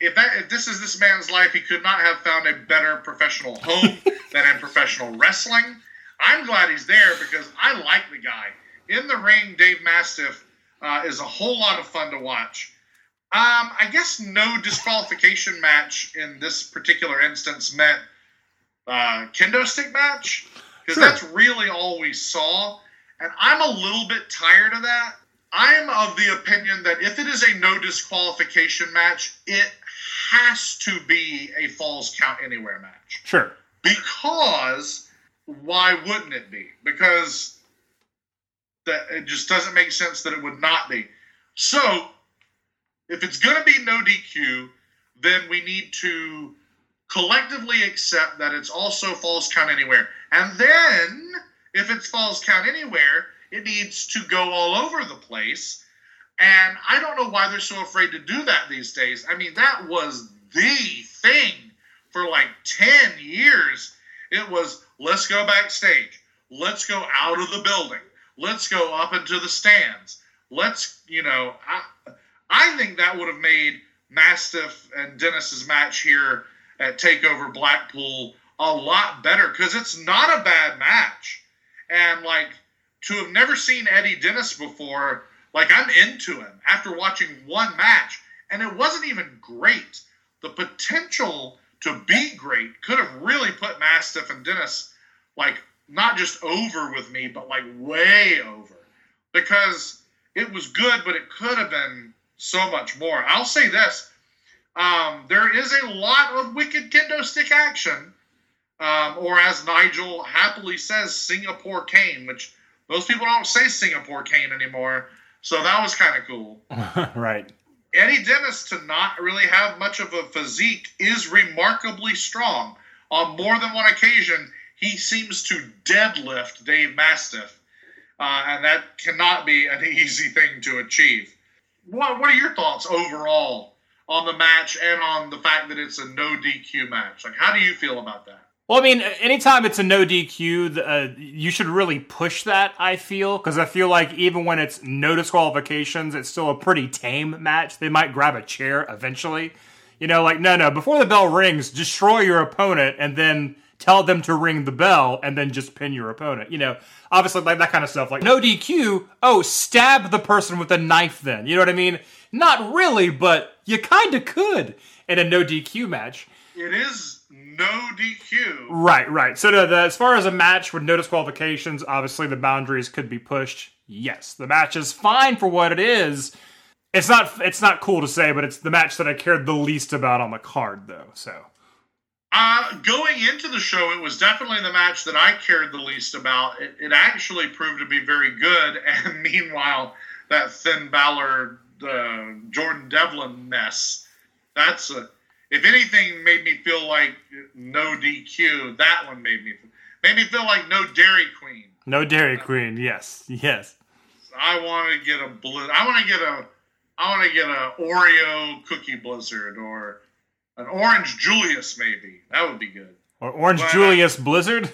If, that, if this is this man's life, he could not have found a better professional home than in professional wrestling. I'm glad he's there because I like the guy. In the ring, Dave Mastiff uh, is a whole lot of fun to watch. Um, I guess no disqualification match in this particular instance meant uh, kendo stick match, because sure. That's really all we saw. And I'm a little bit tired of that. I'm of the opinion that if it is a no disqualification match, it has to be a Falls Count Anywhere match. Sure. Because why wouldn't it be? Because that it just doesn't make sense that it would not be. So, if it's going to be no D Q, then we need to collectively accept that it's also Falls Count Anywhere. And then, if it's Falls Count Anywhere, it needs to go all over the place. And I don't know why they're so afraid to do that these days. I mean, that was the thing for like ten years. It was, let's go backstage. Let's go out of the building. Let's go up into the stands. Let's, you know, I, I think that would have made Mastiff and Dennis's match here at TakeOver Blackpool a lot better, because it's not a bad match. And, like, to have never seen Eddie Dennis before, like, I'm into him after watching one match. And it wasn't even great. The potential to be great could have really put Mastiff and Dennis, like, not just over with me, but like way over, because it was good, but it could have been so much more. I'll say this. Um, there is a lot of wicked kendo stick action, um, or as Nigel happily says, Singapore cane, which most people don't say Singapore cane anymore. So that was kind of cool. Right. Eddie Dennis, to not really have much of a physique, is remarkably strong. On more than one occasion, he seems to deadlift Dave Mastiff, uh, and that cannot be an easy thing to achieve. What, what are your thoughts overall on the match and on the fact that it's a no D Q match? Like, how do you feel about that? Well, I mean, anytime it's a no D Q, uh, you should really push that, I feel, because I feel like even when it's no disqualifications, it's still a pretty tame match. They might grab a chair eventually. You know, like, no, no, before the bell rings, destroy your opponent and then tell them to ring the bell and then just pin your opponent. You know, obviously, like that kind of stuff. Like, no D Q, oh, stab the person with a knife then. You know what I mean? Not really, but you kind of could in a no D Q match. It is no D Q. Right, right. So the, the, as far as a match with no disqualifications, obviously the boundaries could be pushed. Yes, the match is fine for what it is. It's not it's not cool to say, but it's the match that I cared the least about on the card, though. So, uh, going into the show, it was definitely the match that I cared the least about. It, it actually proved to be very good, and meanwhile, that Finn Balor, uh, Jordan Devlin mess, that's a... If anything made me feel like no D Q, that one made me made me feel like no Dairy Queen. No Dairy Queen, yes, yes. I want to get a blizz. I want to get a. I want to get a Oreo cookie blizzard or an Orange Julius, maybe. That would be good. Or Orange but Julius I, Blizzard.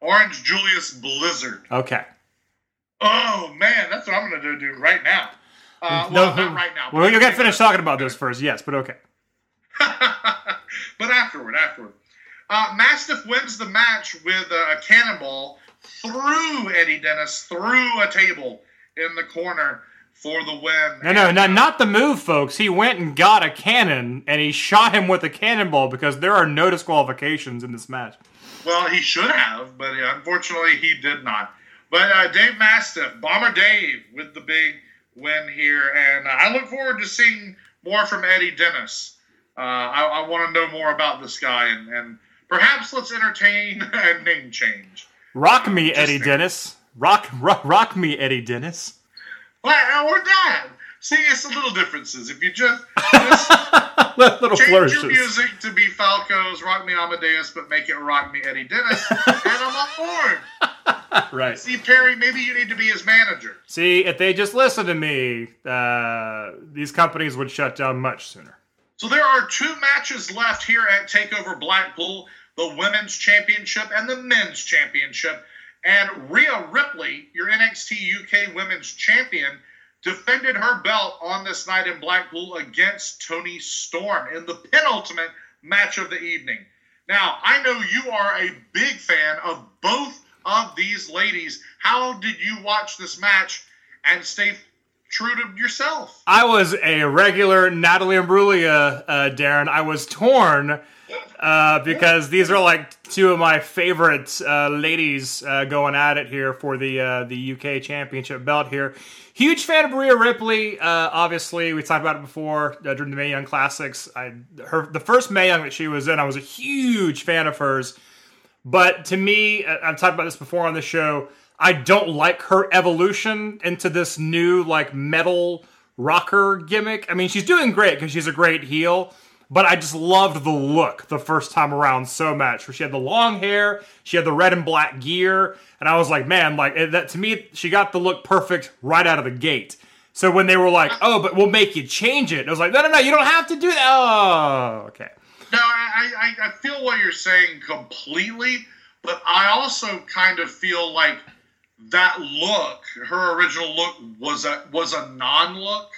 Orange Julius Blizzard. Okay. Oh man, that's what I'm gonna do, do right now. Uh, no, well, not right now. Well, you gotta finish talking about this first. Yes, but okay. But afterward, afterward. Uh, Mastiff wins the match with a cannonball through Eddie Dennis, through a table in the corner for the win. No, no, no, not the move, folks. He went and got a cannon, and he shot him with a cannonball because there are no disqualifications in this match. Well, he should have, but unfortunately he did not. But uh, Dave Mastiff, Bomber Dave, with the big win here. And I look forward to seeing more from Eddie Dennis. Uh, I, I want to know more about this guy, and, and perhaps let's entertain a name change. Rock me, Just Eddie name. Dennis. Rock, rock, rock me, Eddie Dennis. Well, or that. See, it's the little differences. If you just, just little change flourishes. Your music to be Falco's Rock Me Amadeus, but make it Rock Me Eddie Dennis, and I'm on board. Right. See, Perry, maybe you need to be his manager. See, if they just listened to me, uh, these companies would shut down much sooner. So there are two matches left here at Takeover Blackpool, the Women's Championship and the Men's Championship. And Rhea Ripley, your N X T U K Women's Champion, defended her belt on this night in Blackpool against Toni Storm in the penultimate match of the evening. Now, I know you are a big fan of both of these ladies. How did you watch this match and stay true to yourself? I was a regular Natalie Imbruglia, uh, Darren. I was torn uh, because these are like two of my favorite uh, ladies uh, going at it here for the uh, the U K Championship belt here. Huge fan of Rhea Ripley. Uh, obviously, we talked about it before uh, during the Mae Young Classics. I, her the first Mae Young that she was in, I was a huge fan of hers. But to me, I've talked about this before on the show, I don't like her evolution into this new, like, metal rocker gimmick. I mean, she's doing great because she's a great heel, but I just loved the look the first time around so much, where she had the long hair, she had the red and black gear, and I was like, man, like, that to me, she got the look perfect right out of the gate. So when they were like, oh, but we'll make you change it, I was like, no, no, no, you don't have to do that. Oh, okay. No, I, I, I feel what you're saying completely, but I also kind of feel like that look, her original look, was a was a non-look,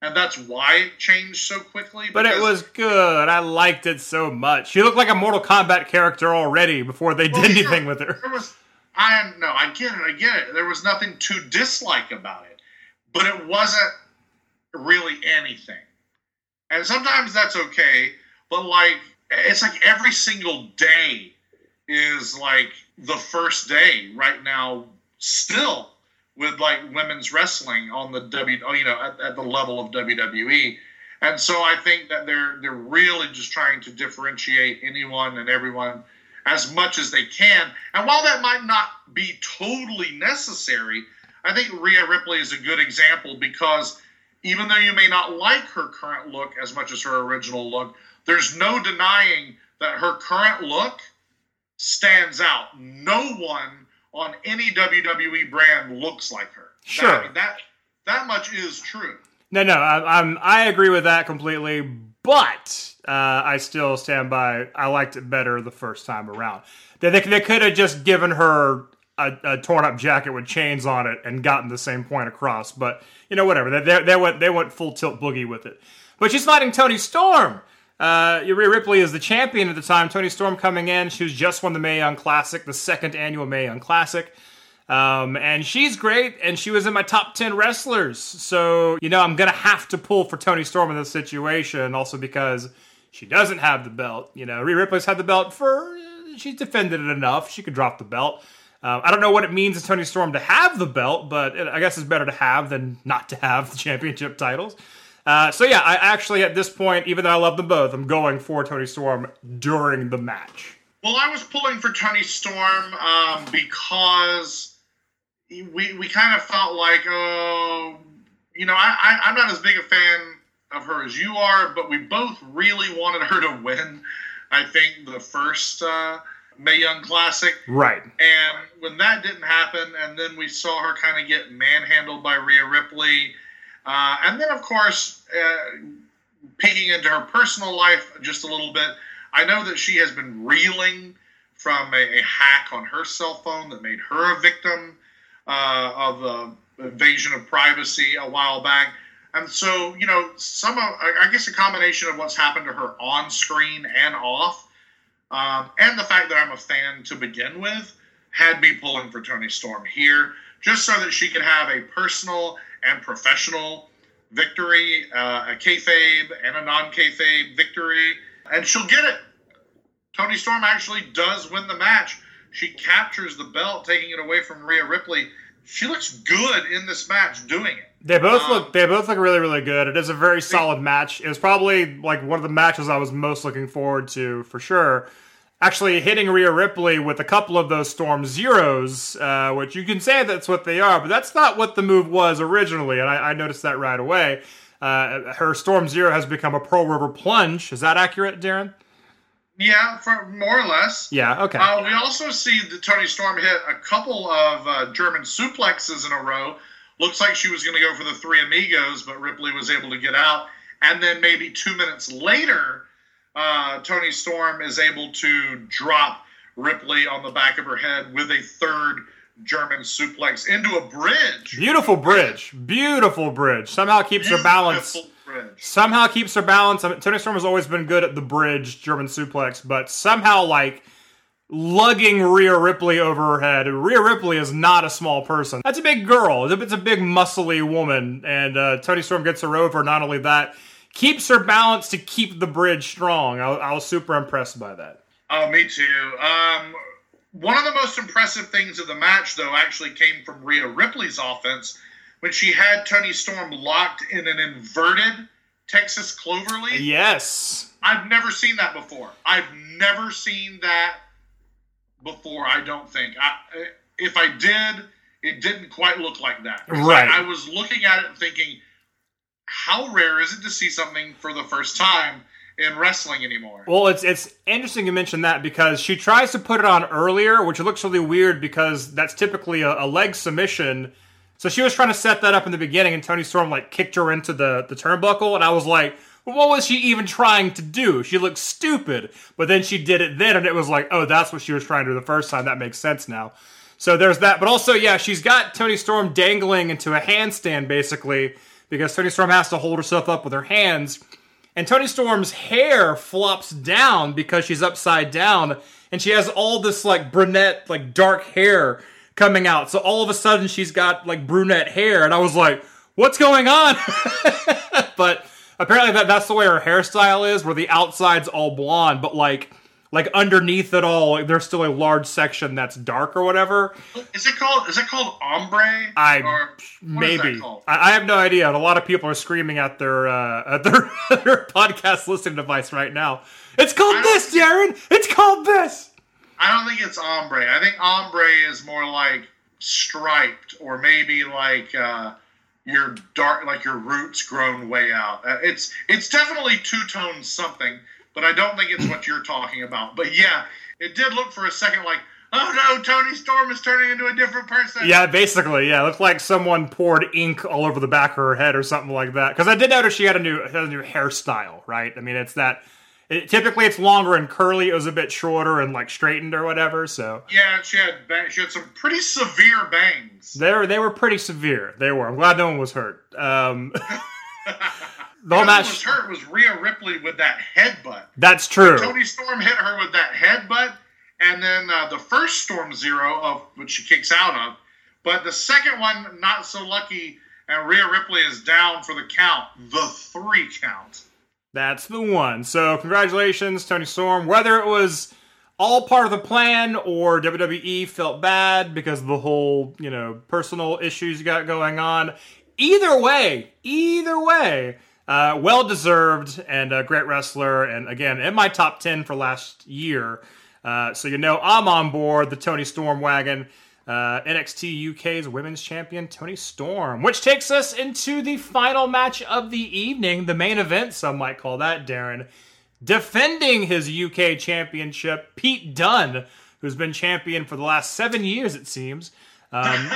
and that's why it changed so quickly. But it was good. I liked it so much. She looked like a Mortal Kombat character already before they well, did sure. anything with her. There was, I no, I get it, I get it. There was nothing to dislike about it, but it wasn't really anything. And sometimes that's okay, but like it's like every single day is like the first day right now, still with like women's wrestling on the W, you know, at, at the level of W W E, and so I think that they're they're really just trying to differentiate anyone and everyone as much as they can. And while that might not be totally necessary, I think Rhea Ripley is a good example because even though you may not like her current look as much as her original look, there's no denying that her current look stands out. No one on any W W E brand looks like her. Sure. That, I mean, that, that much is true. No, no, I, I'm, I agree with that completely, but uh, I still stand by, I liked it better the first time around. They, they, they could have just given her a, a torn-up jacket with chains on it and gotten the same point across, but, you know, whatever. They, they, they, went, they went full-tilt boogie with it. But she's fighting Toni Storm. Uh, Rhea Ripley is the champion at the time. Toni Storm coming in. She's just won the Mae Young Classic, the second annual Mae Young Classic. Um, and she's great, and she was in my top ten wrestlers. So, you know, I'm going to have to pull for Toni Storm in this situation, also because she doesn't have the belt. You know, Rhea Ripley's had the belt for, she's defended it enough. She could drop the belt. Um, I don't know what it means to Toni Storm to have the belt, but it, I guess it's better to have than not to have the championship titles. Uh, so, yeah, I actually, at this point, even though I love them both, I'm going for Toni Storm during the match. Well, I was pulling for Toni Storm um, because... We we kind of felt like, oh, you know, I, I, I'm not as big a fan of her as you are, but we both really wanted her to win, I think, the first uh, Mae Young Classic. Right. And when that didn't happen, and then we saw her kind of get manhandled by Rhea Ripley. Uh, and then, of course, uh, peeking into her personal life just a little bit, I know that she has been reeling from a, a hack on her cell phone that made her a victim. Uh, of the uh, invasion of privacy a while back. And so, you know, some of, I guess a combination of what's happened to her on screen and off, um, and the fact that I'm a fan to begin with, had me pulling for Toni Storm here, just so that she could have a personal and professional victory, uh, a kayfabe and a non-kayfabe victory, and she'll get it. Toni Storm actually does win the match. She captures the belt, taking it away from Rhea Ripley. She looks good in this match doing it. They both um, look they both look really, really good. It is a very solid match. It was probably like one of the matches I was most looking forward to, for sure. Actually, hitting Rhea Ripley with a couple of those Storm Zeros, uh, which you can say that's what they are, but that's not what the move was originally, and I, I noticed that right away. Uh, her Storm Zero has become a Pearl River Plunge. Is that accurate, Darren? Yeah, for more or less. Yeah, okay. Uh, we also see that Toni Storm hit a couple of uh, German suplexes in a row. Looks like she was going to go for the Three Amigos, but Ripley was able to get out. And then maybe two minutes later, uh, Toni Storm is able to drop Ripley on the back of her head with a third German suplex into a bridge. Beautiful bridge. Beautiful bridge. Somehow keeps Beautiful. her balance. Bridge. Somehow keeps her balance. I mean, Toni Storm has always been good at the bridge, German suplex, but somehow, like, lugging Rhea Ripley over her head. Rhea Ripley is not a small person. That's a big girl. It's a big, muscly woman, and uh, Toni Storm gets her over. Not only that, keeps her balance to keep the bridge strong. I, I was super impressed by that. Oh, me too. Um, one of the most impressive things of the match, though, actually came from Rhea Ripley's offense, when she had Toni Storm locked in an inverted Texas Cloverleaf. Yes. I've never seen that before. I've never seen that before, I don't think. I, if I did, it didn't quite look like that. Right. I, I was looking at it and thinking, how rare is it to see something for the first time in wrestling anymore? Well, it's it's interesting you mention that, because she tries to put it on earlier, which looks really weird because that's typically a, a leg submission. So she was trying to set that up in the beginning, and Toni Storm, like, kicked her into the, the turnbuckle, and I was like, well, what was she even trying to do? She looked stupid, but then she did it then, and it was like, oh, that's what she was trying to do the first time. That makes sense now. So there's that. But also, yeah, she's got Toni Storm dangling into a handstand, basically, because Toni Storm has to hold herself up with her hands, and Toni Storm's hair flops down because she's upside down, and she has all this, like, brunette, like, dark hair coming out. So all of a sudden she's got like brunette hair, and I was like, what's going on? But apparently that, that's the way her hairstyle is, where the outside's all blonde, but like like underneath it all, like, there's still a large section that's dark or whatever. Is it called is that called ombre? I or maybe. I, I have no idea. And a lot of people are screaming at their uh, at their, their podcast listening device right now. It's called this, Darren! It's called this! I don't think it's ombre. I think ombre is more like striped, or maybe like uh, your dark, like your roots grown way out. Uh, it's it's definitely two-tone something, but I don't think it's what you're talking about. But yeah, it did look for a second like, oh no, Toni Storm is turning into a different person. Yeah, basically, yeah. It looked like someone poured ink all over the back of her head or something like that. Because I did notice she had a new, had a new hairstyle, right? I mean, it's that... It, typically, it's longer and curly. It was a bit shorter and like straightened or whatever. So yeah, she had bang, she had some pretty severe bangs. They were, they were pretty severe. They were. I'm glad no one was hurt. Um, the whole match was hurt was Rhea Ripley with that headbutt. That's true. So Toni Storm hit her with that headbutt, and then uh, the first Storm Zero of which she kicks out of, but the second one not so lucky, and Rhea Ripley is down for the count, the three count. That's the one. So congratulations, Toni Storm. Whether it was all part of the plan or W W E felt bad because of the whole, you know, personal issues you got going on. Either way, either way, uh, well-deserved and a great wrestler. And again, in my top ten for last year. Uh, so you know I'm on board the Toni Storm wagon. Uh, N X T U K's women's champion Toni Storm, which takes us into the final match of the evening, the main event, some might call that, Darren. Defending his U K championship, Pete Dunne, who's been champion for the last seven years, it seems. Um,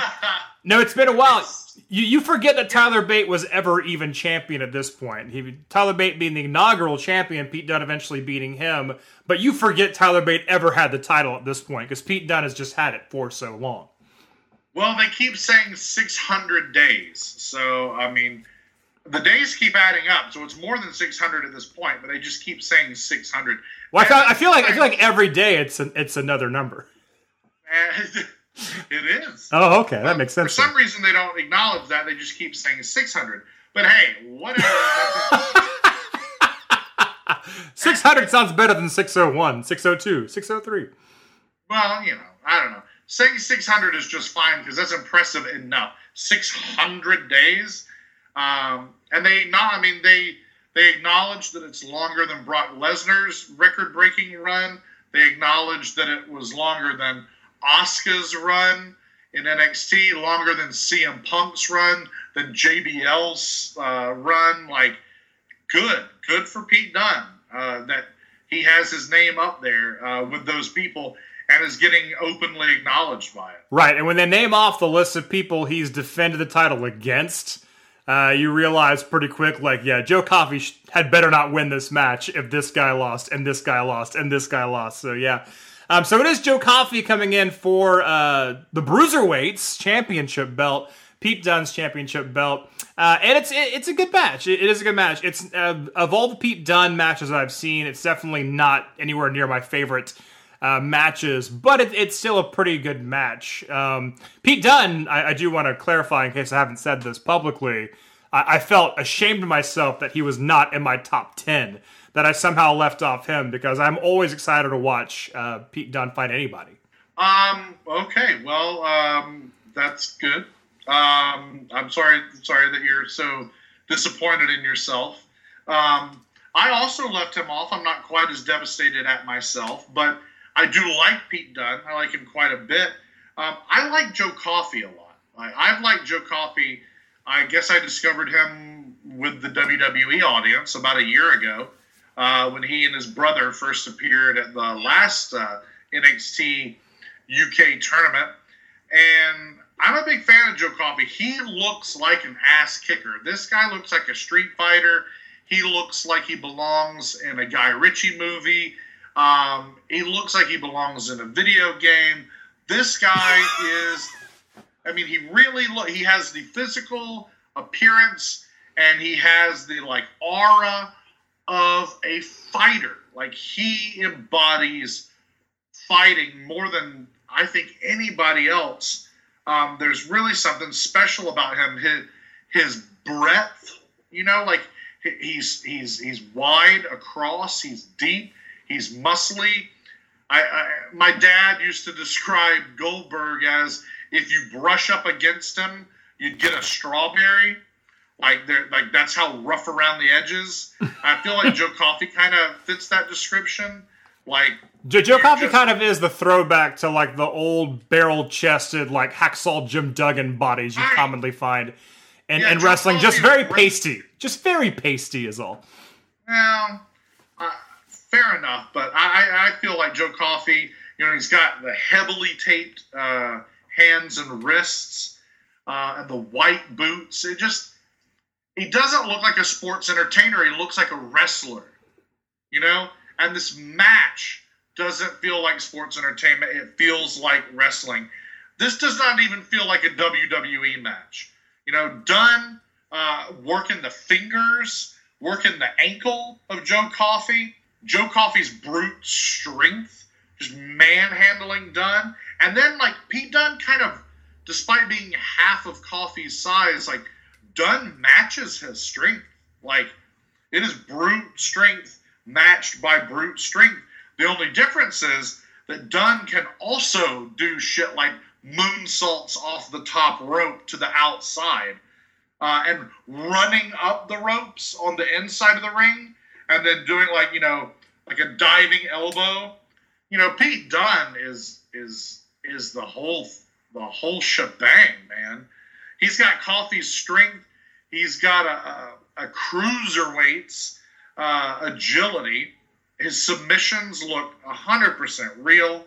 no, it's been a while. You, you forget that Tyler Bate was ever even champion at this point. He, Tyler Bate being the inaugural champion, Pete Dunne eventually beating him. But you forget Tyler Bate ever had the title at this point because Pete Dunne has just had it for so long. Well, they keep saying six hundred days. So, I mean, the days keep adding up. So it's more than six hundred at this point, but they just keep saying six hundred. Well, I, found, I feel like I feel like every day it's an, it's another number. And, it is. Oh, okay. That um, makes sense. For some reason, they don't acknowledge that. They just keep saying six hundred. But hey, whatever. six hundred sounds better than six oh one, six oh two, six oh three. Well, you know, I don't know. Saying six hundred is just fine because that's impressive enough. six hundred days. Um, and they, no, I mean, they, they acknowledge that it's longer than Brock Lesnar's record-breaking run. They acknowledge that it was longer than Asuka's run in N X T, longer than C M Punk's run, than J B L's uh, run. Like, good. Good for Pete Dunne uh, that he has his name up there uh, with those people and is getting openly acknowledged by it. Right, and when they name off the list of people he's defended the title against, uh, you realize pretty quick, like, yeah, Joe Coffey had better not win this match if this guy lost and this guy lost and this guy lost. So, yeah. Um, so it is Joe Coffey coming in for uh, the Bruiserweights championship belt, Pete Dunne's championship belt, uh, and it's it, it's a good match. It, it is a good match. It's uh, of all the Pete Dunne matches I've seen, it's definitely not anywhere near my favorite uh, matches, but it, it's still a pretty good match. Um, Pete Dunne, I, I do want to clarify in case I haven't said this publicly. I, I felt ashamed of myself that he was not in my top ten. That I somehow left off him because I'm always excited to watch uh, Pete Dunne fight anybody. Um. Okay. Well. Um. That's good. Um. I'm sorry. Sorry that you're so disappointed in yourself. Um. I also left him off. I'm not quite as devastated at myself, but I do like Pete Dunne. I like him quite a bit. Um. I like Joe Coffey a lot. I, I've liked Joe Coffey. I guess I discovered him with the W W E audience about a year ago. Uh, when he and his brother first appeared at the last uh, N X T U K tournament. And I'm a big fan of Joe Coffey. He looks like an ass kicker. This guy looks like a street fighter. He looks like he belongs in a Guy Ritchie movie. Um, he looks like he belongs in a video game. This guy is, I mean, he really, lo- he has the physical appearance and he has the like aura of a fighter. Like, he embodies fighting more than I think anybody else. Um, there's really something special about him. His, his breadth, you know, like he's he's he's wide across. He's deep. He's muscly. I, I my dad used to describe Goldberg as if you brush up against him, you'd get a strawberry. Like, like that's how rough around the edges. I feel like Joe Coffey kind of fits that description. Like Joe, Joe Coffey just, kind of is the throwback to like the old barrel-chested, like hacksaw Jim Duggan bodies you I, commonly find and, yeah, and wrestling. Just very pasty. Just very pasty is all. Well, uh, fair enough, but I, I feel like Joe Coffey, you know, he's got the heavily taped uh, hands and wrists uh, and the white boots. It just, he doesn't look like a sports entertainer. He looks like a wrestler, you know? And this match doesn't feel like sports entertainment. It feels like wrestling. This does not even feel like a W W E match. You know, Dunne uh, working the fingers, working the ankle of Joe Coffey. Joe Coffey's brute strength, just manhandling Dunne. And then, like, Pete Dunne kind of, despite being half of Coffey's size, like, Dunne matches his strength. Like, it is brute strength matched by brute strength. The only difference is that Dunne can also do shit like moonsaults off the top rope to the outside uh, and running up the ropes on the inside of the ring and then doing like, you know, like a diving elbow. You know, Pete Dunne is is is the whole the whole shebang, man. He's got Coffey's strength. He's got a, a, a cruiserweights uh, agility. His submissions look one hundred percent real.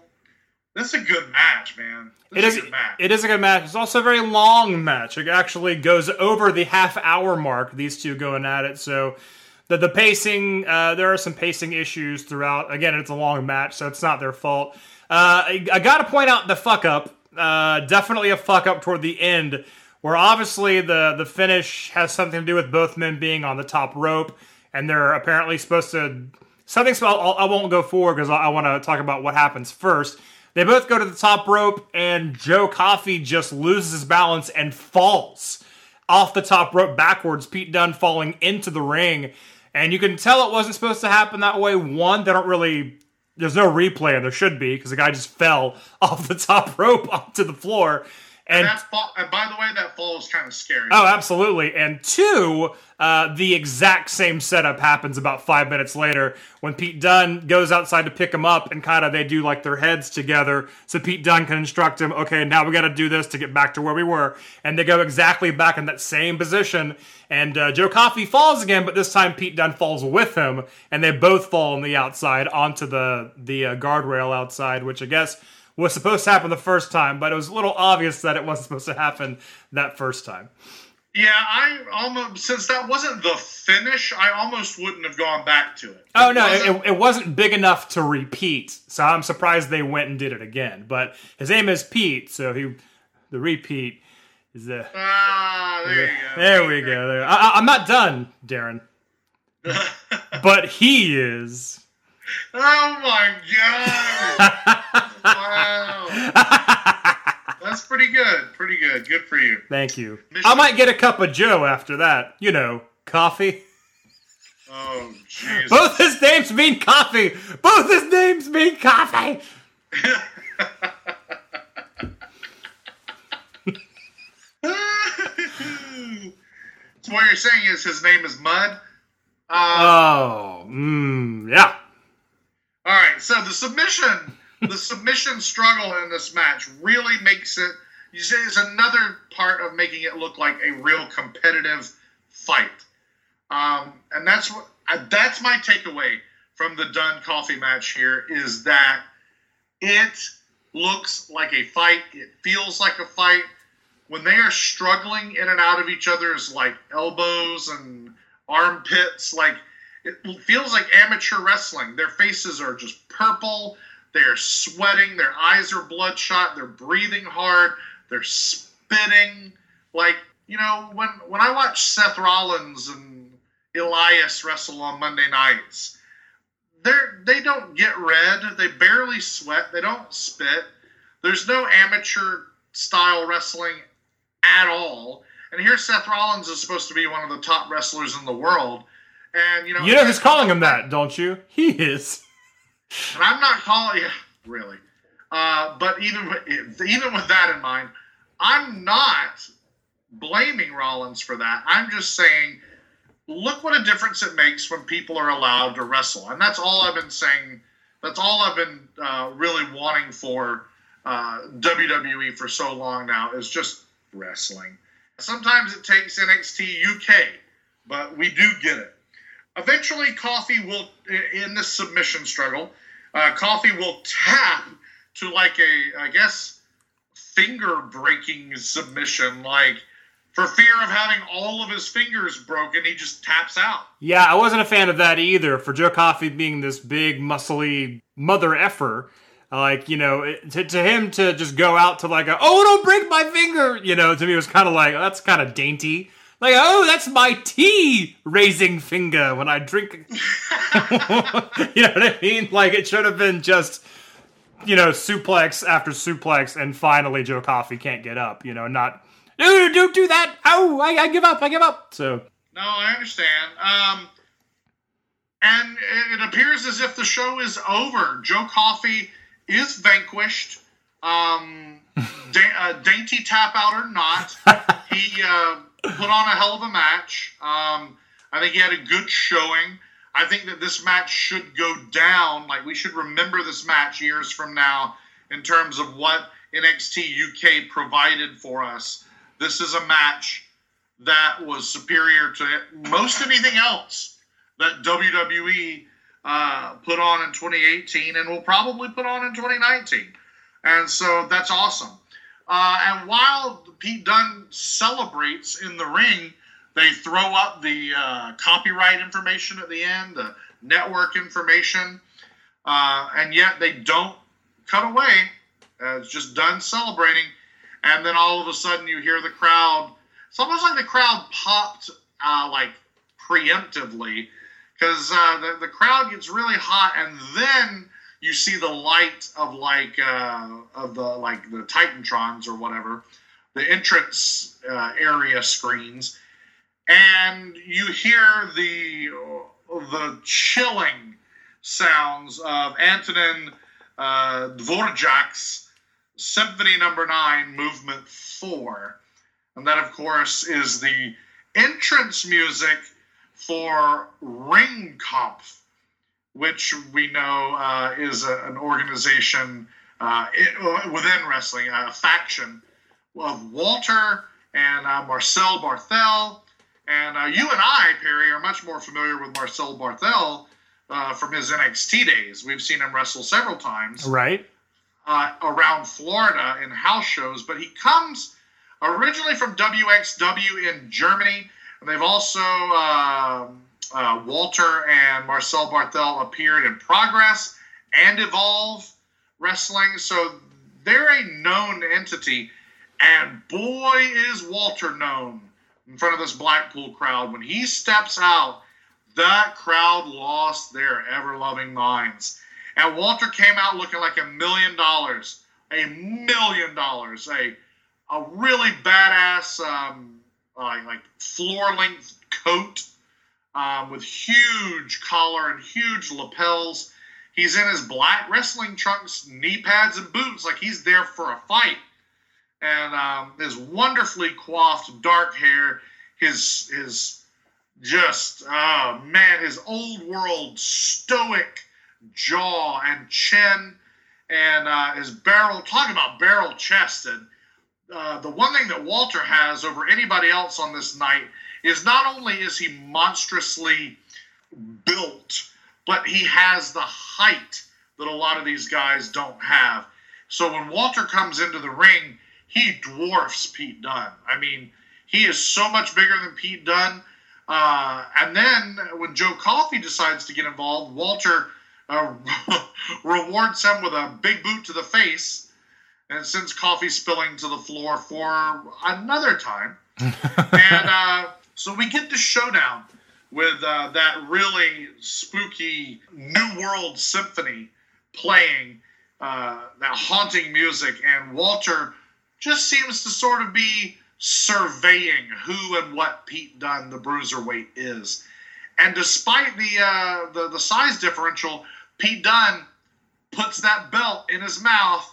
This is a good match, man. This it is, is a good match. It is a good match. It's also a very long match. It actually goes over the half-hour mark, these two going at it. So the, the pacing, uh, there are some pacing issues throughout. Again, it's a long match, so it's not their fault. Uh, I, I got to point out the fuck-up. Uh, definitely a fuck-up toward the end, where obviously the, the finish has something to do with both men being on the top rope, and they're apparently supposed to... Something so I'll, I won't go forward because I want to talk about what happens first. They both go to the top rope, and Joe Coffey just loses his balance and falls off the top rope backwards. Pete Dunne falling into the ring, and you can tell it wasn't supposed to happen that way. One, they don't really. There's no replay, and there should be because the guy just fell off the top rope onto the floor. And, and, that's, and by the way, that fall is kind of scary. Oh, absolutely. And two, uh, the exact same setup happens about five minutes later when Pete Dunne goes outside to pick him up and kind of they do like their heads together. So Pete Dunne can instruct him, okay, now we got to do this to get back to where we were. And they go exactly back in that same position. And uh, Joe Coffey falls again, but this time Pete Dunne falls with him. And they both fall on the outside onto the, the uh, guardrail outside, which I guess... was supposed to happen the first time, but it was a little obvious that it wasn't supposed to happen that first time. Yeah, I almost, since that wasn't the finish, I almost wouldn't have gone back to it. Oh, it no, wasn't, it, it wasn't big enough to repeat, so I'm surprised they went and did it again. But his name is Pete, so he the repeat is the... Ah, there the, you go. There we go. There. I, I'm not done, Darren. But he is... Oh my god! Wow, that's pretty good. Pretty good. Good for you. Thank you. Michigan. I might get a cup of Joe after that. You know, coffee. Oh, Jesus. Both his names mean coffee. Both his names mean coffee. So what you're saying is his name is Mud. Uh, oh, mm, yeah. All right, so the submission, the submission struggle in this match really makes it, you see, is another part of making it look like a real competitive fight. Um, and that's what I, that's my takeaway from the Dunne Coffey match here is that it looks like a fight. It feels like a fight. When they are struggling in and out of each other's like elbows and armpits, like it feels like amateur wrestling. Their faces are just purple. They're sweating. Their eyes are bloodshot. They're breathing hard. They're spitting. Like, you know, when, when I watch Seth Rollins and Elias wrestle on Monday nights, they're, they don't get red. They barely sweat. They don't spit. There's no amateur-style wrestling at all. And here Seth Rollins is supposed to be one of the top wrestlers in the world. And you know, you know who's calling him that, don't you? He is. And I'm not calling, yeah, really. Uh, but even with, even with that in mind, I'm not blaming Rollins for that. I'm just saying, look what a difference it makes when people are allowed to wrestle, and that's all I've been saying. That's all I've been uh, really wanting for uh, W W E for so long now is just wrestling. Sometimes it takes N X T U K, but we do get it. Eventually, Coffey will, in this submission struggle, uh, Coffey will tap to like a, I guess, finger-breaking submission, like, for fear of having all of his fingers broken, he just taps out. Yeah, I wasn't a fan of that either, for Joe Coffey being this big, muscly mother effer. Like, you know, to, to him to just go out to like, a, oh, don't break my finger, you know, to me was kind of like, oh, that's kind of dainty. Like, oh, that's my tea-raising finger when I drink. You know what I mean? Like, it should have been just, you know, suplex after suplex, and finally Joe Coffey can't get up, you know, not, no, don't do that. Oh, I, I give up, I give up. So no, I understand. Um, and it appears as if the show is over. Joe Coffey is vanquished, um, da- uh, dainty tap out or not. He uh, put on a hell of a match. Um, I think he had a good showing. I think that this match should go down. Like, we should remember this match years from now in terms of what N X T U K provided for us. This is a match that was superior to most anything else that W W E uh, put on in twenty eighteen and will probably put on in twenty nineteen. And so that's awesome. Uh, and while Pete Dunne celebrates in the ring, they throw up the uh, copyright information at the end, the network information, uh, and yet they don't cut away. Uh, it's just Dunne celebrating. And then all of a sudden you hear the crowd. It's almost like the crowd popped uh, like preemptively, because uh, the, the crowd gets really hot, and then you see the light of like uh, of the like the Titantrons or whatever, the entrance uh, area screens, and you hear the the chilling sounds of Antonin uh, Dvorak's Symphony Number Nine, Movement Four, and that of course is the entrance music for Ringkampf, which we know uh, is a, an organization uh, it, within wrestling, a faction of Walter and uh, Marcel Barthel. And uh, you and I, Perry, are much more familiar with Marcel Barthel uh, from his N X T days. We've seen him wrestle several times, right, uh, around Florida in house shows. But he comes originally from W X W in Germany. And they've also, uh, uh, Walter and Marcel Barthel appeared in Progress and Evolve Wrestling. So they're a known entity. And boy, is Walter known in front of this Blackpool crowd. When he steps out, that crowd lost their ever-loving minds. And Walter came out looking like a million dollars. A million dollars. A a really badass... Um, Uh, like floor-length coat um, with huge collar and huge lapels. He's in his black wrestling trunks, knee pads, and boots, like he's there for a fight. And um, his wonderfully coiffed dark hair, his his just uh, man, his old-world stoic jaw and chin, and uh, his barrel. Talking about barrel-chested. Uh, the one thing that Walter has over anybody else on this night is not only is he monstrously built, but he has the height that a lot of these guys don't have. So when Walter comes into the ring, he dwarfs Pete Dunne. I mean, he is so much bigger than Pete Dunne. Uh, and then when Joe Coffey decides to get involved, Walter uh, rewards him with a big boot to the face. And sends Coffee spilling to the floor for another time. and uh, so we get the showdown with uh, that really spooky New World Symphony playing, uh, that haunting music. And Walter just seems to sort of be surveying who and what Pete Dunne, the Bruiserweight, is. And despite the, uh, the, the size differential, Pete Dunne puts that belt in his mouth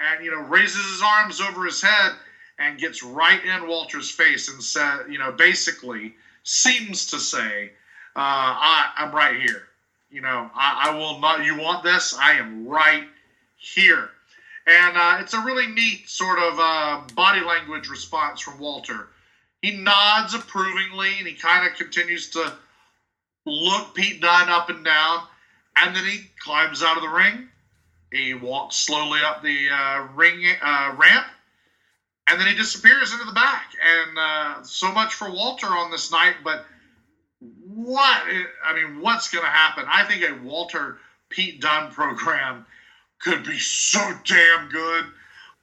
and, you know, raises his arms over his head and gets right in Walter's face and said, you know, basically seems to say, uh, I, I'm right here. You know, I, I will not, you want this? I am right here. And uh, it's a really neat sort of uh, body language response from Walter he nods approvingly, and he kind of continues to look Pete Dunne up and down, and then he climbs out of the ring. He walks slowly up the uh, ring uh, ramp, and then he disappears into the back. And uh, so much for Walter on this night, but what, I mean, what's going to happen? I think a Walter Pete Dunne program could be so damn good,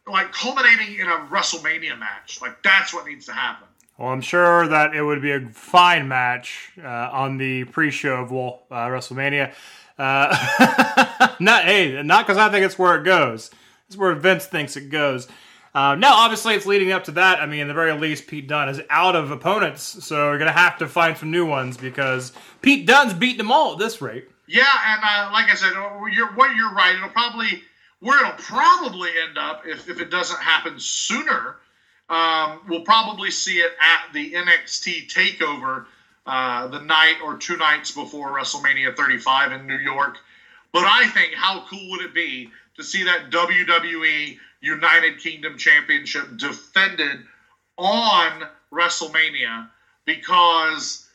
like culminating in a WrestleMania match. Like, that's what needs to happen. Well, I'm sure that it would be a fine match uh, on the pre-show of uh, WrestleMania. Uh, not hey, not because I think it's where it goes. It's where Vince thinks it goes. Uh, now, obviously, it's leading up to that. I mean, at the very least, Pete Dunne is out of opponents, so we're going to have to find some new ones because Pete Dunne's beating them all at this rate. Yeah, and uh, like I said, you're, what you're right. It'll probably where it'll probably end up if, if it doesn't happen sooner. Um, we'll probably see it at the N X T Takeover uh, the night or two nights before WrestleMania thirty-five in New York. But I think how cool would it be to see that W W E United Kingdom Championship defended on WrestleMania, because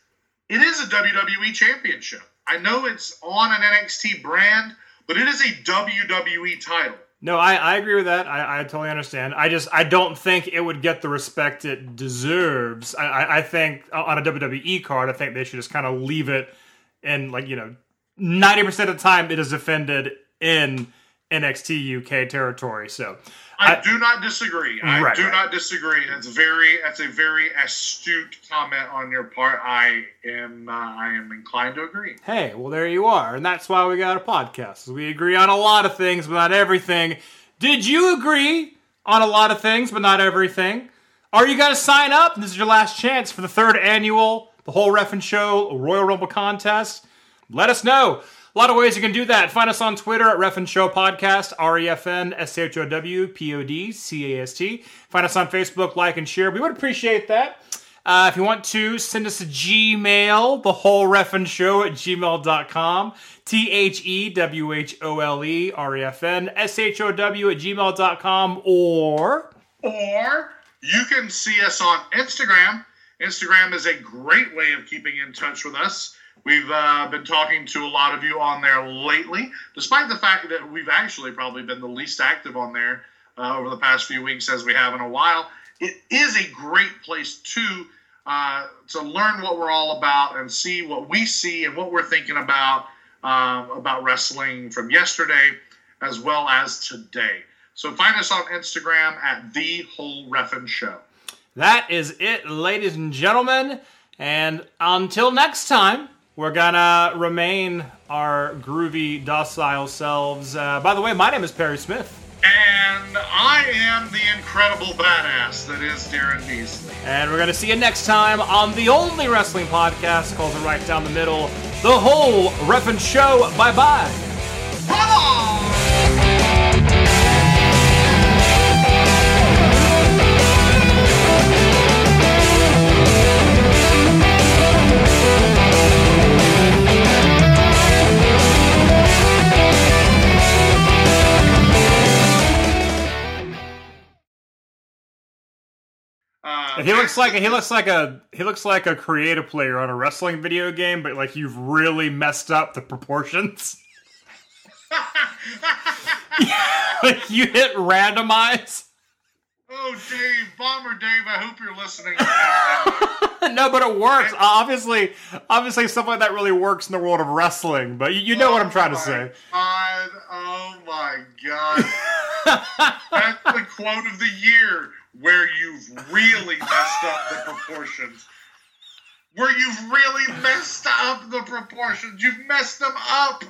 it is a W W E championship. I know it's on an N X T brand, but it is a W W E title. No, I, I agree with that. I, I totally understand. I just I don't think it would get the respect it deserves. I, I, I think on a W W E card, I think they should just kind of leave it, and like, you know, ninety percent of the time it is defended in N X T U K territory. So I, I do not disagree. I right, do right. not disagree. That's very that's a very astute comment on your part. I am uh, I am inclined to agree. Hey, well, there you are, and that's why we got a podcast. We agree on a lot of things, but not everything. Did you agree on a lot of things, but not everything? Are you going to sign up? This is your last chance for the third annual The Whole Reffin Show Royal Rumble contest. Let us know. A lot of ways you can do that. Find us on Twitter at Reffin Show Podcast, R E F N S H O W P O D C A S T. Find us on Facebook, like and share. We would appreciate that. Uh, if you want to, send us a Gmail, the whole Reffin Show at gmail dot com. T H E W H O L E R E F N S H O W at gmail dot com. Or, or you can see us on Instagram. Instagram is a great way of keeping in touch with us. We've uh, been talking to a lot of you on there lately, despite the fact that we've actually probably been the least active on there uh, over the past few weeks as we have in a while. It is a great place to uh, to learn what we're all about and see what we see and what we're thinking about, um, about wrestling from yesterday as well as today. So find us on Instagram at The Whole Reffin Show. That is it, ladies and gentlemen. And until next time, we're going to remain our groovy, docile selves. Uh, by the way, my name is Perry Smith. And I am the incredible badass that is Daryn Beasley. And we're going to see you next time on the only wrestling podcast called the Right Down the Middle, The Whole Reffin' Show. Bye-bye. Run on! He looks like he looks like a he looks like a creative player on a wrestling video game, but like you've really messed up the proportions. Like you hit randomize. Oh, Dave, Bomber Dave, I hope you're listening. No, but it works. Uh, obviously, obviously, stuff like that really works in the world of wrestling. But you, you know oh what I'm trying to say. God. Oh my God! That's the quote of the year. Where you've really messed up the proportions. Where you've really messed up the proportions. You've messed them up.